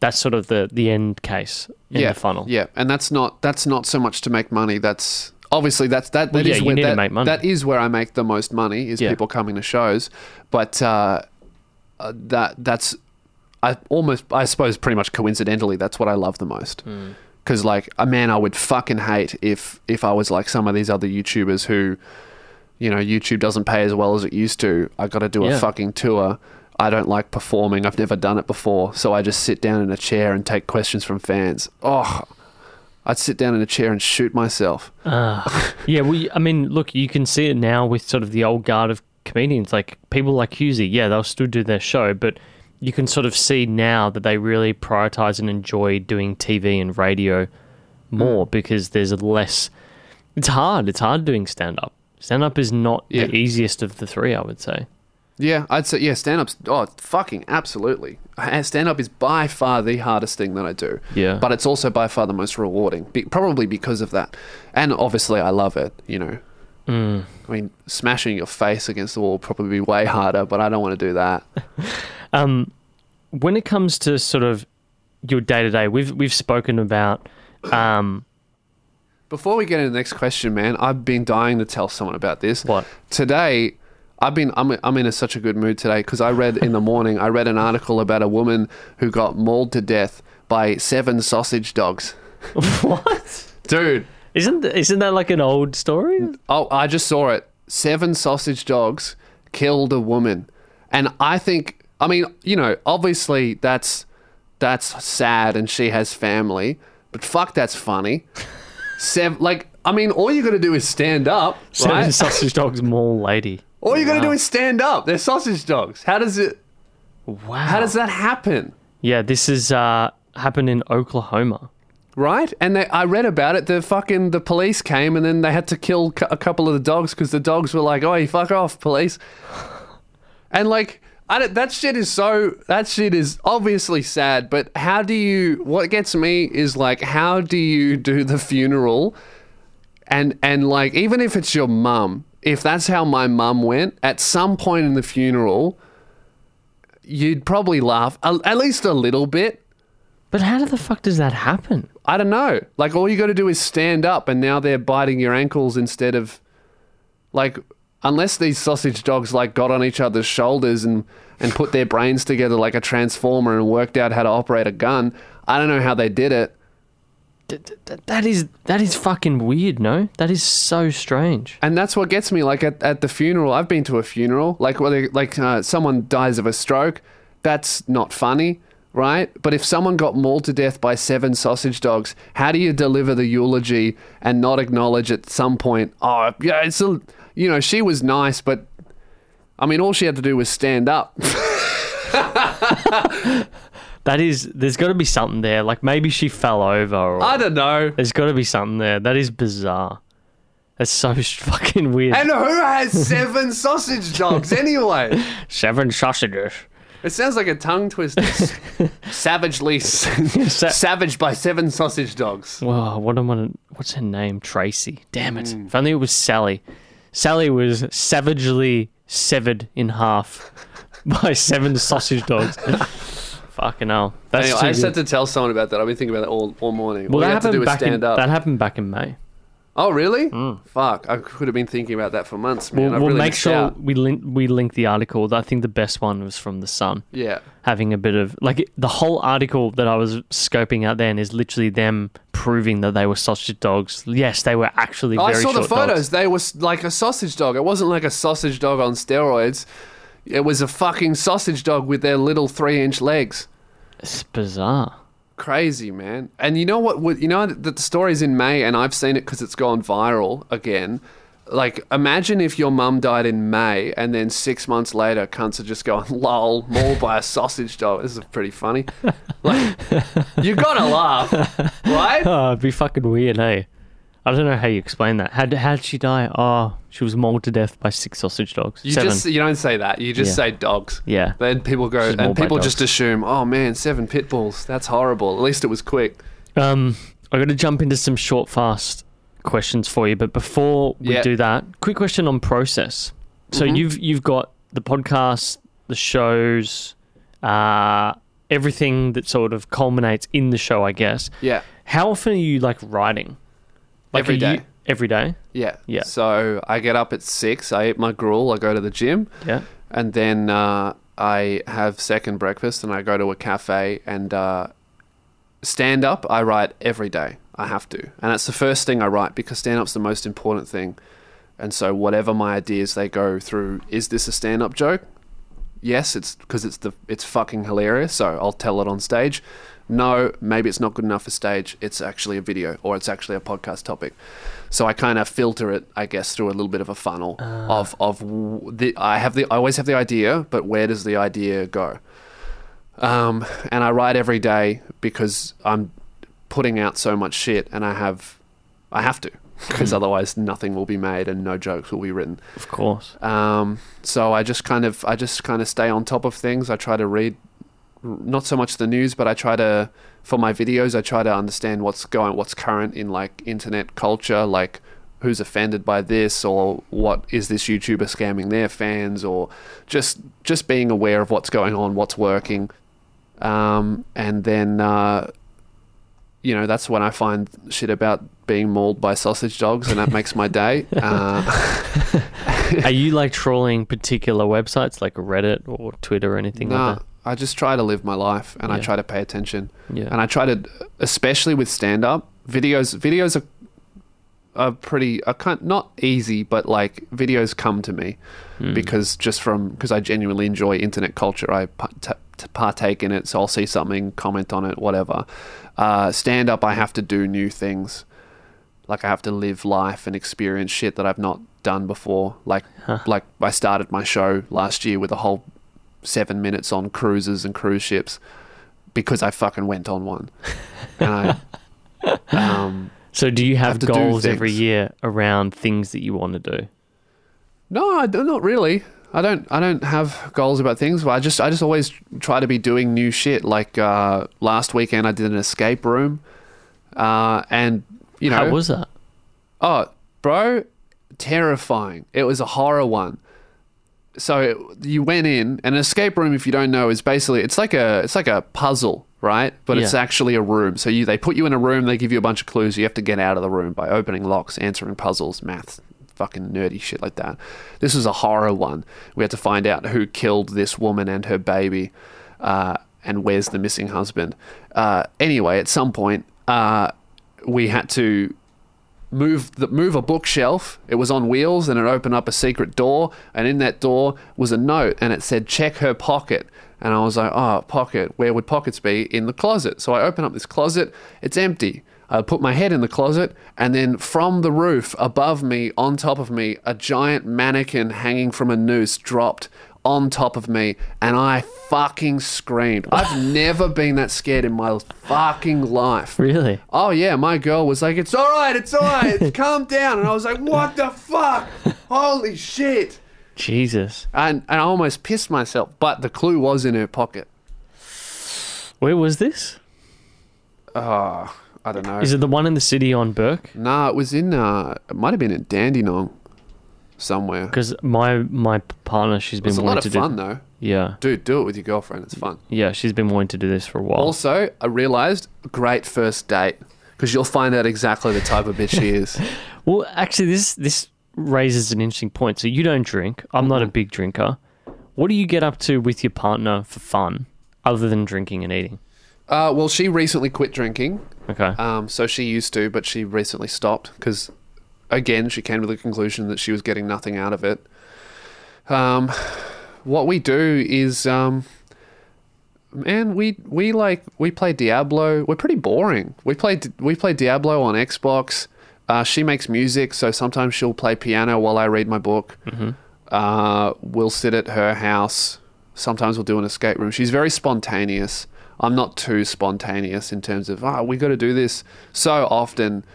That's sort of the end case in the funnel. Yeah, and that's not so much to make money. That's obviously that is where I make the most money, is people coming to shows. But I suppose pretty much coincidentally, that's what I love the most. Because like, man, I would fucking hate if I was like some of these other YouTubers who, you know, YouTube doesn't pay as well as it used to. I got to do a fucking tour. I don't like performing. I've never done it before. So I just sit down in a chair and take questions from fans. Oh, I'd sit down in a chair and shoot myself. Yeah, well, I mean, look, you can see it now with sort of the old guard of comedians, like people like Hughesy. Yeah, they'll still do their show, but you can sort of see now that they really prioritize and enjoy doing TV and radio more because there's less... It's hard. It's hard doing stand-up. Stand-up is not the easiest of the three, I would say. Yeah, I'd say, yeah, stand-up's... Oh, fucking absolutely. Stand-up is by far the hardest thing that I do. Yeah. But it's also by far the most rewarding, probably because of that. And obviously, I love it, you know. Mm. I mean, smashing your face against the wall will probably be way harder, but I don't want to do that. When it comes to sort of your day-to-day, we've spoken about... Before we get into the next question, man, I've been dying to tell someone about this. What? Today, I'm in such a good mood today because I read in the morning, I read an article about a woman who got mauled to death by 7 sausage dogs. What? Dude. Isn't that like an old story? Oh, I just saw it. 7 sausage dogs killed a woman. And I think, I mean, you know, obviously that's sad and she has family, but fuck, that's funny. Like, I mean, all you got to do is stand up, right? 7 sausage dogs maul lady. All you got to do is stand up. They're sausage dogs. How does that happen? Yeah, this is happened in Oklahoma. Right? And I read about it. The police came and then they had to kill a couple of the dogs because the dogs were like, oh, you fuck off, police. And like... that shit is obviously sad, but what gets me is like, how do you do the funeral? And like, even if it's your mum, if that's how my mum went, at some point in the funeral, you'd probably laugh, at least a little bit. But how the fuck does that happen? I don't know. Like, all you got to do is stand up and now they're biting your ankles instead of like... Unless these sausage dogs like got on each other's shoulders and put their brains together like a transformer and worked out how to operate a gun. I don't know how they did it. That is fucking weird, no? That is so strange. And that's what gets me. Like at the funeral, I've been to a funeral. Like someone dies of a stroke, that's not funny, right? But if someone got mauled to death by 7 sausage dogs, how do you deliver the eulogy and not acknowledge at some point? Oh, yeah, it's a, you know, she was nice, but I mean, all she had to do was stand up. That is, there's got to be something there. Like maybe she fell over. Or I don't know. There's got to be something there. That is bizarre. That's so fucking weird. And who has 7 sausage dogs anyway? 7 sausages. It sounds like a tongue twister. Savagely savaged by 7 sausage dogs. Whoa, what am I? What's her name? Tracy. Damn it! If only it was Sally. Sally was savagely severed in half by 7 sausage dogs. Fucking hell. That's anyway, I just had to tell someone about that. I've been thinking about it all morning. Well, all you have to do is stand up. That happened back in May. Oh, really? Mm. Fuck. I could have been thinking about that for months, man. We'll really make sure we link the article. I think the best one was from The Sun. Yeah. Having a bit of... Like, the whole article that I was scoping out then is literally them proving that they were sausage dogs. Yes, they were actually very short dogs. I saw the photos. They were like a sausage dog. It wasn't like a sausage dog on steroids. It was a fucking sausage dog with their little 3-inch legs. It's bizarre. Crazy, man. And you know what? You know that the story's in May, and I've seen it because it's gone viral again. Like, imagine if your mum died in May, and then 6 months later, cunts are just going, lol, mauled by a sausage dog. This is pretty funny. Like, you gotta laugh, right? Oh, it'd be fucking weird, eh? I don't know how you explain that. How did she die? Oh, she was mauled to death by 6 sausage dogs. You don't say that. You just say dogs. Yeah. Then people go and people just assume, oh man, 7 pit bulls. That's horrible. At least it was quick. I got to jump into some short, fast questions for you, but before we do that, quick question on process. So you've got the podcast, the shows, everything that sort of culminates in the show, I guess. Yeah. How often are you like writing? Like every day. Every day? Yeah. Yeah. So I get up at 6, I eat my gruel, I go to the gym. Yeah. And then I have second breakfast and I go to a cafe and stand up, I write every day. I have to. And that's the first thing I write because stand up's the most important thing. And so whatever my ideas they go through, is this a stand up joke? Yes, it's because it's fucking hilarious, so I'll tell it on stage. No, maybe it's not good enough for stage. It's actually a video or it's actually a podcast topic. So I kind of filter it, I guess, through a little bit of a funnel I always have the idea, but where does the idea go? And I write every day because I'm putting out so much shit and I have to because otherwise nothing will be made and no jokes will be written. Of course. So I just kind of stay on top of things. I try to read not so much the news, but I try to, for my videos, I try to understand what's current in like internet culture, like who's offended by this or what is this YouTuber scamming their fans or just being aware of what's going on, what's working. And then, you know, that's when I find shit about being mauled by sausage dogs and that makes my day. Are you like trawling particular websites like Reddit or Twitter or anything like that? I just try to live my life and I try to pay attention. Yeah. And I try to, especially with stand-up, videos are pretty, not easy, but like videos come to me because I genuinely enjoy internet culture. I partake in it, so I'll see something, comment on it, whatever. Stand-up, I have to do new things. Like I have to live life and experience shit that I've not done before. Like I started my show last year with a whole 7 minutes on cruises and cruise ships because I fucking went on one. And I, so do you have goals every year around things that you want to do? No, not really. I don't have goals about things, but I just always try to be doing new shit. Like last weekend I did an escape room and, you know. How was that? Oh, bro, terrifying. It was a horror one. So you went in, and an escape room, if you don't know, is basically it's like a puzzle, right? But it's actually a room. So they put you in a room, they give you a bunch of clues, you have to get out of the room by opening locks, answering puzzles, maths, fucking nerdy shit like that. This was a horror one. We had to find out who killed this woman and her baby, and where's the missing husband. Anyway, at some point, we had to move a bookshelf. It was on wheels, and it opened up a secret door, and in that door was a note, and it said, check her pocket. And I was like, oh, pocket, where would pockets be? In the closet. So I open up this closet, it's empty. I put my head in the closet, and then from the roof above me, on top of me, a giant mannequin hanging from a noose dropped on top of me, and I fucking screamed. I've never been that scared in my fucking life. Really? Oh yeah, my girl was like, it's all right, calm down. And I was like, what the fuck? Holy shit. Jesus. And I almost pissed myself, but the clue was in her pocket. Where was this? I don't know. Is it the one in the city on Burke? Nah, it was in, it might have been in Dandenong somewhere. Because my partner, she's been wanting to do... It's a lot of fun, though. Yeah. Dude, do it with your girlfriend. It's fun. Yeah, she's been wanting to do this for a while. Also, I realised, great first date. Because you'll find out exactly the type of bitch she is. Well, actually, this raises an interesting point. So, you don't drink. I'm not a big drinker. What do you get up to with your partner for fun, other than drinking and eating? Well, she recently quit drinking. Okay. So, she used to, but she recently stopped because... Again, she came to the conclusion that she was getting nothing out of it. What we do is, man, we play Diablo. We're pretty boring. We play Diablo on Xbox. She makes music, so sometimes she'll play piano while I read my book. Mm-hmm. We'll sit at her house. Sometimes we'll do an escape room. She's very spontaneous. I'm not too spontaneous in terms of, we got to do this so often.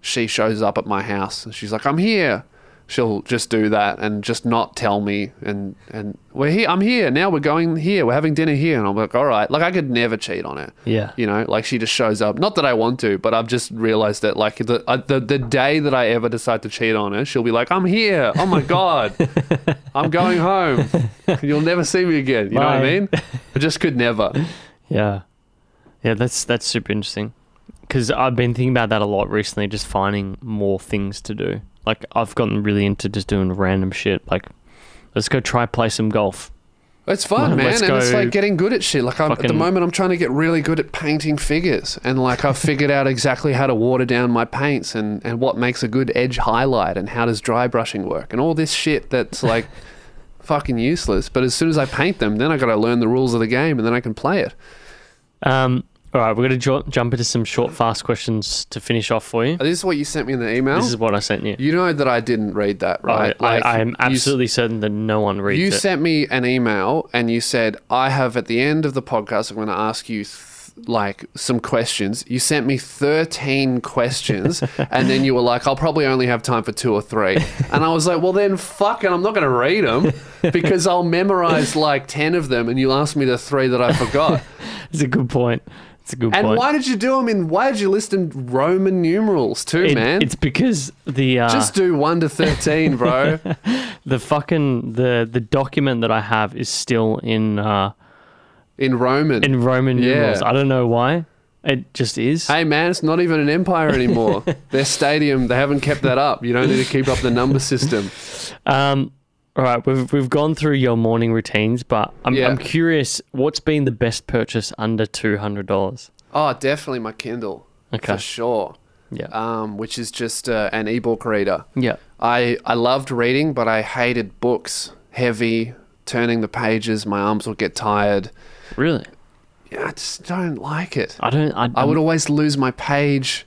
She shows up at my house and she's like, I'm here. She'll just do that and just not tell me. And we're here. I'm here. Now we're going here. We're having dinner here. And I'm like, all right. Like, I could never cheat on her. Yeah. You know, like, she just shows up. Not that I want to, but I've just realized that, like, the day that I ever decide to cheat on her, she'll be like, I'm here. Oh, my God. I'm going home. You'll never see me again. You know what I mean? I just could never. Yeah. Yeah, that's super interesting. Because I've been thinking about that a lot recently, just finding more things to do. Like, I've gotten really into just doing random shit. Like, let's go play some golf. It's fun, man. And it's like getting good at shit. Like, at the moment, I'm trying to get really good at painting figures. And, like, I've figured out exactly how to water down my paints and what makes a good edge highlight and how does dry brushing work and all this shit that's, like, fucking useless. But as soon as I paint them, then I got to learn the rules of the game and then I can play it. All right, we're going to jump into some short, fast questions to finish off for you. This is what you sent me in the email? This is what I sent you. You know that I didn't read that, right? I am absolutely certain that no one reads it. You sent me an email and you said, I have, at the end of the podcast, I'm going to ask you, some questions. You sent me 13 questions and then you were like, I'll probably only have time for 2 or 3. And I was like, well, then fuck it, I'm not going to read them because I'll memorize, 10 of them and you'll ask me the 3 that I forgot. It's a good point. And why did you do them in... Why did you list in Roman numerals too, man? It's because the... just do 1 to 13, bro. The fucking... The document that I have is still in... In Roman numerals. I don't know why. It just is. Hey, man, it's not even an empire anymore. Their stadium, they haven't kept that up. You don't need to keep up the number system. All right, we've gone through your morning routines, but I'm curious, what's been the best purchase under $200? Oh, definitely my Kindle. Okay. For sure. Yeah. Which is just an ebook reader. Yeah. I loved reading, but I hated books. Heavy, turning the pages, my arms would get tired. Really? Yeah, I just don't like it. I would always lose my page.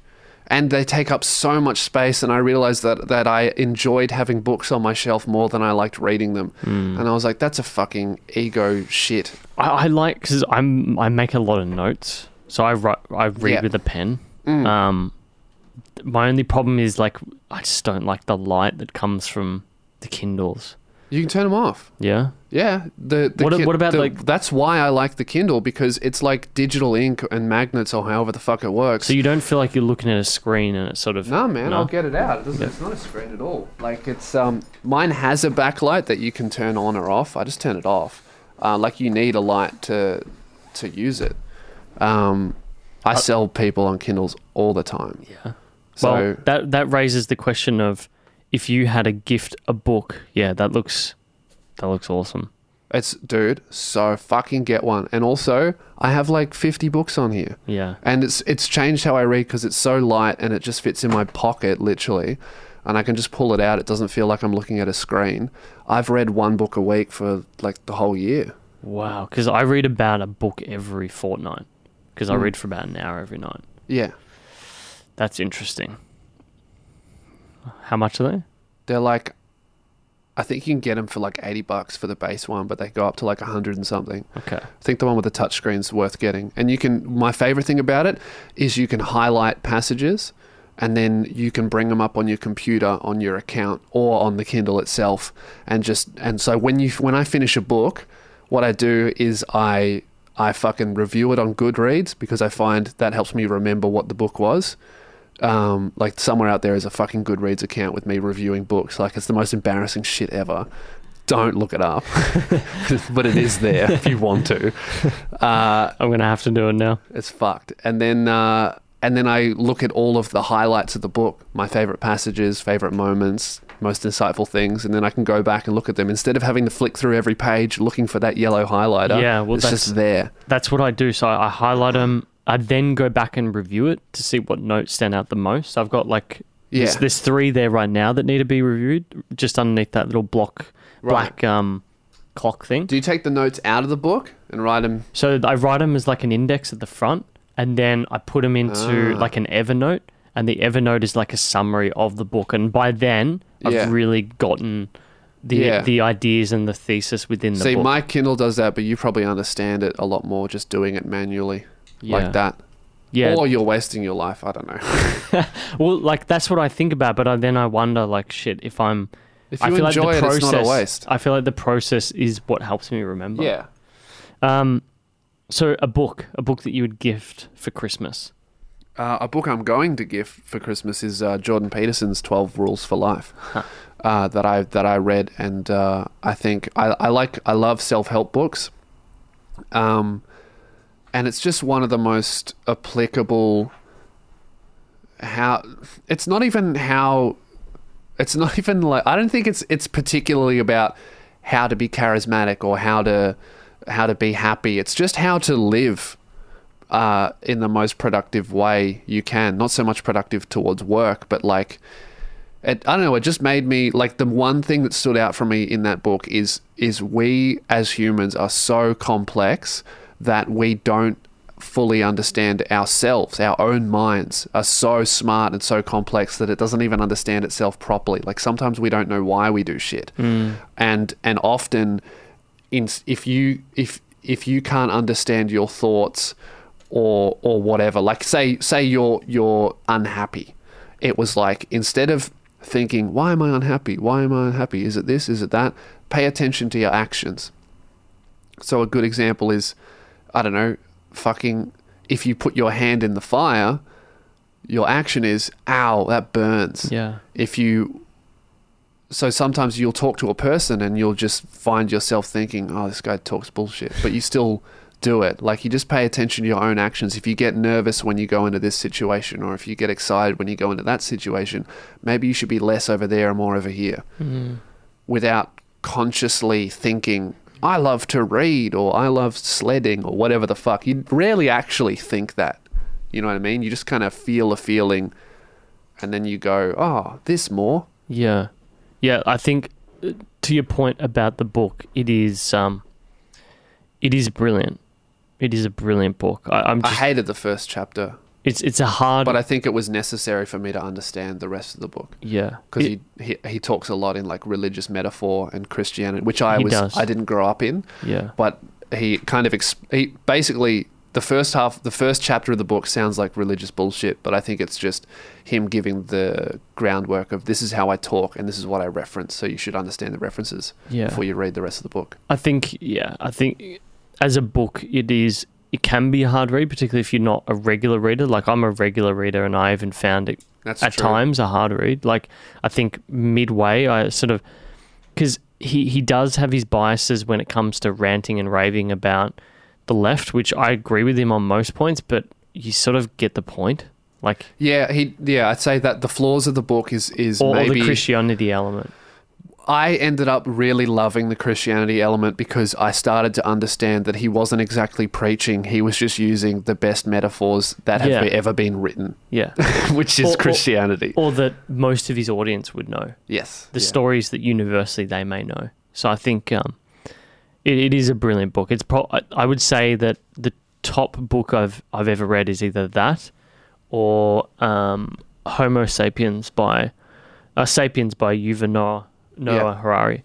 And they take up so much space, and I realized that I enjoyed having books on my shelf more than I liked reading them. Mm. And I was like, that's a fucking ego shit. I like, because I make a lot of notes, so I read with a pen. Mm. My only problem is, I just don't like the light that comes from the Kindles. You can turn them off. Yeah? Yeah. That's why I like the Kindle, because it's like digital ink and magnets or however the fuck it works. So you don't feel like you're looking at a screen and it's sort of... No, man, I'll get it out. It's not a screen at all. It's... mine has a backlight that you can turn on or off. I just turn it off. You need a light to use it. I sell people on Kindles all the time. Yeah. So, well, that raises the question of, if you had a book, that looks... That looks awesome. It's, dude, so fucking get one. And also, I have like 50 books on here. Yeah. And it's changed how I read because it's so light and it just fits in my pocket, literally. And I can just pull it out. It doesn't feel like I'm looking at a screen. I've read one book a week for like the whole year. Wow. Because I read about a book every fortnight because I read for about an hour every night. Yeah. That's interesting. How much are they? They're like... I think you can get them for like $80 for the base one, but they go up to like 100 and something. Okay. I think the one with the touchscreen's worth getting. And you can, my favorite thing about it is you can highlight passages and then you can bring them up on your computer, on your account or on the Kindle itself. And just, and so when I finish a book, what I do is I fucking review it on Goodreads because I find that helps me remember what the book was. Like somewhere out there is a fucking Goodreads account with me reviewing books. Like it's the most embarrassing shit ever. Don't look it up, but it is there if you want to. I'm going to have to do it now. It's fucked. And then I look at all of the highlights of the book, my favorite passages, favorite moments, most insightful things. And then I can go back and look at them instead of having to flick through every page, looking for that yellow highlighter. Yeah. Well, that's just there. That's what I do. So I highlight them. I then go back and review it to see what notes stand out the most. I've got like, there's three there right now that need to be reviewed just underneath that little black clock thing. Do you take the notes out of the book and write them? So I write them as like an index at the front and then I put them into like an Evernote, and the Evernote is like a summary of the book. And by then I've really gotten the ideas and the thesis within the book. See, my Kindle does that, but you probably understand it a lot more just doing it manually. Yeah. Like that. Yeah. Or you're wasting your life. I don't know. Well, like that's what I think about, but then I wonder like, shit, if I feel enjoy like the process, it's not a waste. I feel like the process is what helps me remember. Yeah. So a book that you would gift for Christmas. A book I'm going to gift for Christmas is Jordan Peterson's 12 Rules for Life. Huh. That I read, and I think I love self-help books. And it's just one of the most applicable I don't think it's particularly about how to be charismatic or how to be happy. It's just how to live in the most productive way you can. Not so much productive towards work, but like I don't know, it just made me like the one thing that stood out for me in that book is we as humans are so complex that we don't fully understand ourselves. Our own minds are so smart and so complex that it doesn't even understand itself properly. Like sometimes we don't know why we do shit. Mm. And often if you can't understand your thoughts or whatever, like say you're unhappy. It was like, instead of thinking, why am I unhappy? Why am I unhappy? Is it this? Is it that? Pay attention to your actions. So a good example is, I don't know, fucking, if you put your hand in the fire, your action is, ow, that burns. Yeah. So sometimes you'll talk to a person and you'll just find yourself thinking, oh, this guy talks bullshit, but you still do it. Like, you just pay attention to your own actions. If you get nervous when you go into this situation, or if you get excited when you go into that situation, maybe you should be less over there and more over here. Mm-hmm. Without consciously thinking, I love to read, or I love sledding, or whatever the fuck. You rarely actually think that. You know what I mean? You just kind of feel a feeling and then you go, oh, this more. Yeah. Yeah, I think to your point about the book, it is brilliant. It is a brilliant book. I hated the first chapter. It's a hard... But I think it was necessary for me to understand the rest of the book. Yeah. Because he talks a lot in like religious metaphor and Christianity, which I didn't grow up in. Yeah. But he kind of... Basically, the first chapter of the book sounds like religious bullshit, but I think it's just him giving the groundwork of this is how I talk and this is what I reference, so you should understand the references before you read the rest of the book. I think as a book, it can be a hard read, particularly if you're not a regular reader. Like, I'm a regular reader and I even found it times a hard read. Like, I think midway I sort of... Because he does have his biases when it comes to ranting and raving about the left, which I agree with him on most points, but you sort of get the point. Like... Yeah, I'd say that the flaws of the book is maybe... Or the Christianity element. I ended up really loving the Christianity element because I started to understand that he wasn't exactly preaching. He was just using the best metaphors that have ever been written. Yeah. Which is Christianity. Or that most of his audience would know. Yes. The stories that universally they may know. So I think it is a brilliant book. It's I would say that the top book I've ever read is either that or Homo Sapiens by Yuval Noah Harari.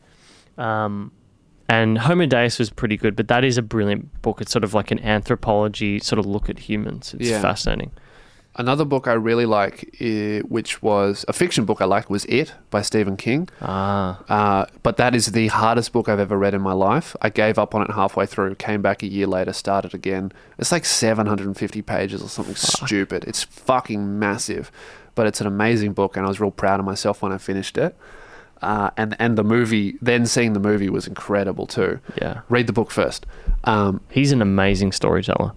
And Homo Deus was pretty good, but that is a brilliant book. It's sort of like an anthropology sort of look at humans. It's fascinating. Another book I really like, which was a fiction book I liked, was It by Stephen King. But that is the hardest book I've ever read in my life. I gave up on it halfway through, came back a year later, started again. It's like 750 pages or something stupid. It's fucking massive, but it's an amazing book, and I was real proud of myself when I finished it. And the movie, then seeing the movie was incredible too. Yeah. Read the book first. He's an amazing storyteller.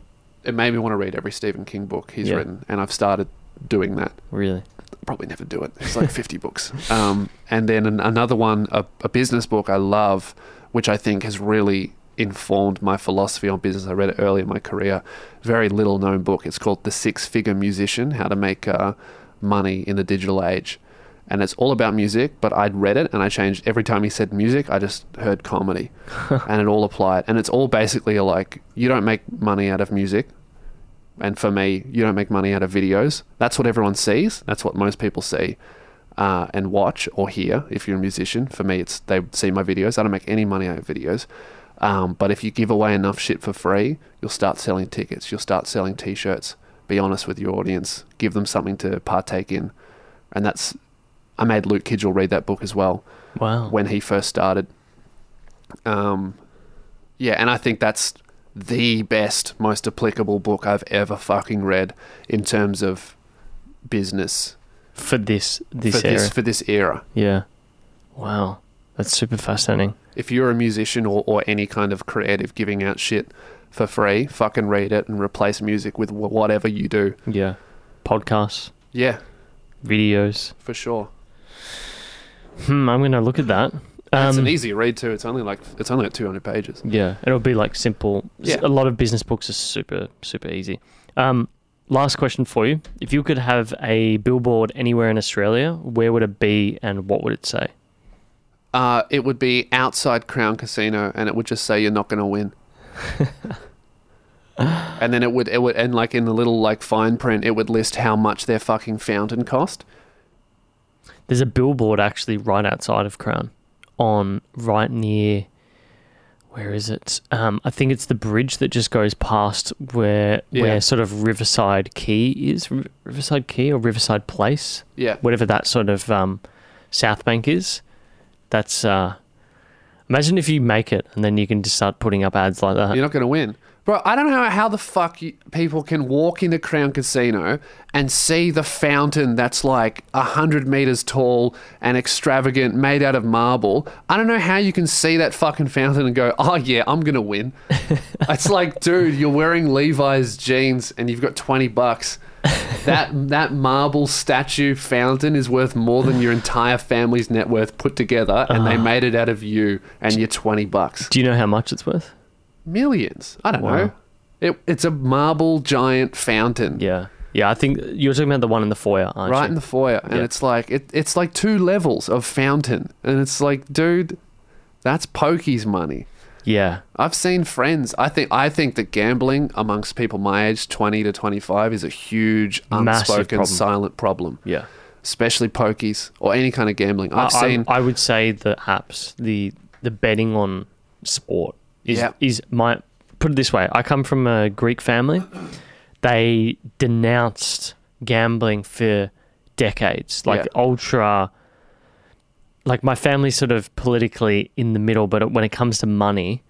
It made me want to read every Stephen King book he's written, and I've started doing that. Really? Probably never do it. It's like 50 books. And then another one, a business book I love, which I think has really informed my philosophy on business. I read it early in my career. Very little known book. It's called The Six-Figure Musician, How to Make Money in the Digital Age. And it's all about music, but I'd read it and I changed. Every time he said music, I just heard comedy and it all applied. And it's all basically like, you don't make money out of music. And for me, you don't make money out of videos. That's what everyone sees. That's what most people see and watch or hear if you're a musician. For me, it's they see my videos. I don't make any money out of videos. But if you give away enough shit for free, you'll start selling tickets. You'll start selling T-shirts. Be honest with your audience. Give them something to partake in. And that's... I made Luke Kidgell read that book as well. Wow. When he first started. And I think that's the best, most applicable book I've ever fucking read in terms of business. For this era. Yeah. Wow. That's super fascinating. If you're a musician or any kind of creative giving out shit for free, fucking read it and replace music with whatever you do. Yeah. Podcasts. Yeah. Videos. For sure. I'm going to look at that. It's an easy read too. It's only like 200 pages. Yeah, it'll be like simple. Yeah. A lot of business books are super, super easy. Last question for you. If you could have a billboard anywhere in Australia, where would it be and what would it say? It would be outside Crown Casino and it would just say, "You're not going to win." And then it would, and like in the little like fine print, it would list how much their fucking fountain cost. There's a billboard actually right outside of Crown, right near, where is it? I think it's the bridge that just goes past where sort of Riverside Quay is, Riverside Quay or Riverside Place, whatever that sort of South Bank is. That's imagine if you make it, and then you can just start putting up ads like that. You're not going to win. Bro, I don't know how the fuck people can walk into Crown Casino and see the fountain that's like 100 meters tall and extravagant, made out of marble. I don't know how you can see that fucking fountain and go, "Oh yeah, I'm going to win." It's like, dude, you're wearing Levi's jeans and you've got $20. That marble statue fountain is worth more than your entire family's net worth put together, and they made it out of you and your $20. Do you know how much it's worth? Millions. I don't know. It's a marble giant fountain. Yeah. Yeah, I think you're talking about the one in the foyer, aren't you? Right in the foyer. And it's like it's like two levels of fountain. And it's like, dude, that's pokies money. Yeah. I've seen friends. I think that gambling amongst people my age, 20 to 25, is a huge unspoken silent problem. Yeah. Especially pokies or any kind of gambling. I would say the apps, the betting on sport. Put it this way, I come from a Greek family. They denounced gambling for decades, ultra, like my family's sort of politically in the middle, but when it comes to money,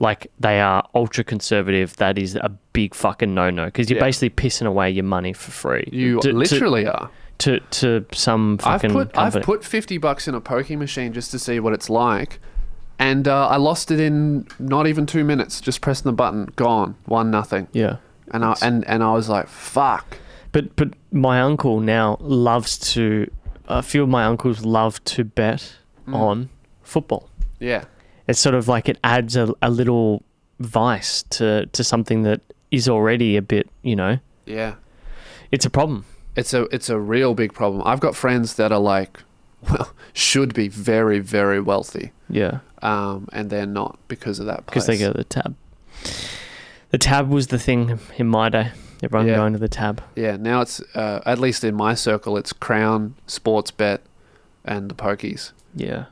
like they are ultra conservative. That is a big fucking no-no because you're basically pissing away your money for free. You literally are. To some fucking company. I've put $50 in a pokie machine just to see what it's like. And I lost it in not even 2 minutes, just pressing the button, gone, 1-0. Yeah. And I was like, fuck. But my uncle now loves to, a few of my uncles love to bet on football. Yeah. It's sort of like it adds a little vice to something that is already a bit, you know. Yeah. It's a problem. It's a real big problem. I've got friends that are like, well, should be very, very wealthy. Yeah. And they're not because of that place. Because they go to the tab. The tab was the thing in my day. Everyone going to the tab. Yeah. Now it's, at least in my circle, it's Crown, Sports Bet, and the Pokies. Yeah.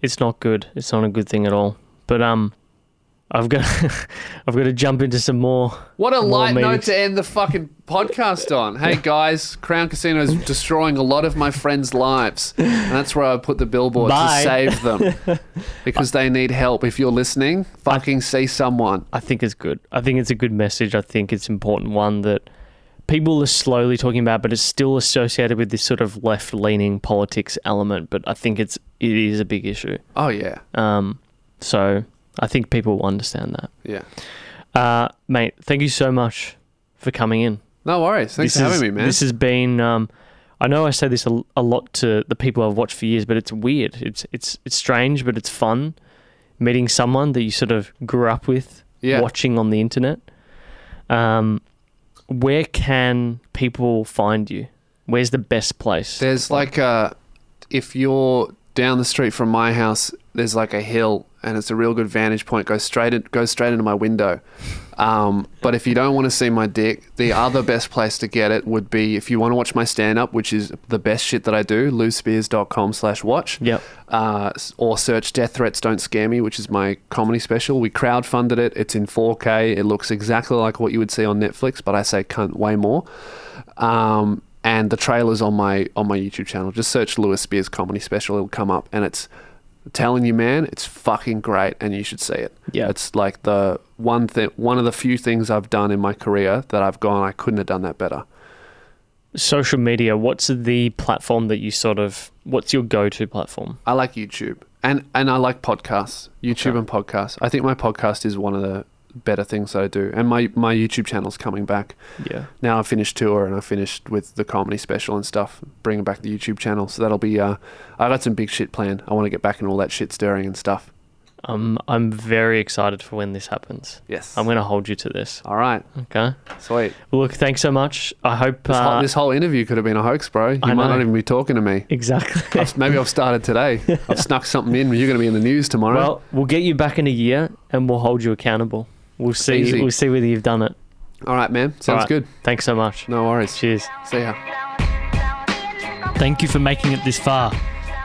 It's not good. It's not a good thing at all. But I've got to jump into some more. What a light note to end the fucking podcast on. Hey guys, Crown Casino is destroying a lot of my friends' lives, and that's where I put the billboard to save them because they need help. If you're listening, fucking see someone. I think it's good. I think it's a good message. I think it's an important one that people are slowly talking about, but it's still associated with this sort of left-leaning politics element. But I think it is a big issue. Oh yeah. So. I think people will understand that. Yeah. Mate, thank you so much for coming in. No worries. Thanks for having me, man. This has been... I know I say this a lot to the people I've watched for years, but it's weird. It's strange, but it's fun meeting someone that you sort of grew up with watching on the internet. Where can people find you? Where's the best place? There's like a... If you're down the street from my house, there's like a hill... and it's a real good vantage point. Go straight into my window. But if you don't want to see my dick, the other best place to get it would be if you want to watch my stand-up, which is the best shit that I do, lewispears.com/watch. Yep. Or search Death Threats Don't Scare Me, which is my comedy special. We crowdfunded it. It's in 4K. It looks exactly like what you would see on Netflix, but I say cunt way more. And the trailer's on my YouTube channel. Just search Lewis Spears Comedy Special. It'll come up, and it's... telling you, man, it's fucking great and you should see it. Yeah. It's like the one of the few things I've done in my career that I've gone, I couldn't have done that better. Social media, what's the platform that you what's your go-to platform? I like YouTube and I like podcasts, and podcasts. I think my podcast is one of the better things that I do. And my YouTube channel's coming back. Yeah. Now I finished tour and I finished with the comedy special and stuff, bringing back the YouTube channel. So that'll be, I got some big shit planned. I want to get back in all that shit stirring and stuff. I'm very excited for when this happens. Yes. I'm going to hold you to this. All right. Okay. Sweet. Look, thanks so much. I hope... this whole interview could have been a hoax, bro. You might not even be talking to me. Exactly. Maybe I've started today. I've snuck something in. You're going to be in the news tomorrow. Well, we'll get you back in a year and we'll hold you accountable. We'll see. Easy. We'll see whether you've done it. All right, man. Sounds good. Thanks so much. No worries. Cheers. See ya. Thank you for making it this far.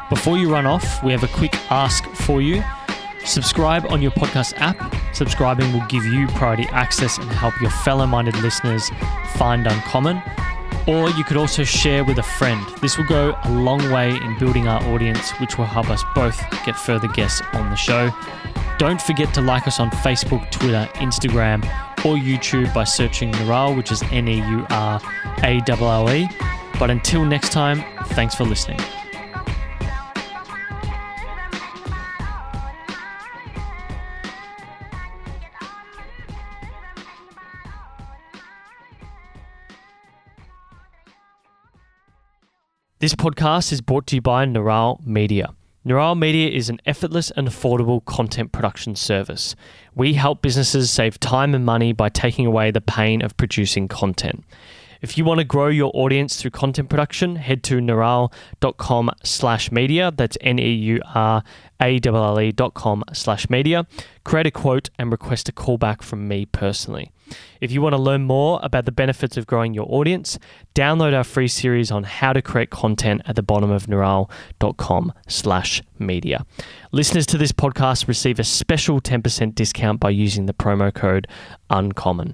Before you run off, we have a quick ask for you. Subscribe on your podcast app. Subscribing will give you priority access and help your fellow-minded listeners find Uncommon. Or you could also share with a friend. This will go a long way in building our audience, which will help us both get further guests on the show. Don't forget to like us on Facebook, Twitter, Instagram, or YouTube by searching Neural, which is Neurale. But until next time, thanks for listening. This podcast is brought to you by Neural Media. Neural Media is an effortless and affordable content production service. We help businesses save time and money by taking away the pain of producing content. If you want to grow your audience through content production, head to neural.com/media. That's NEURALE.com/media. Create a quote and request a callback from me personally. If you want to learn more about the benefits of growing your audience, download our free series on how to create content at the bottom of neural.com/media. Listeners to this podcast receive a special 10% discount by using the promo code UNCOMMON.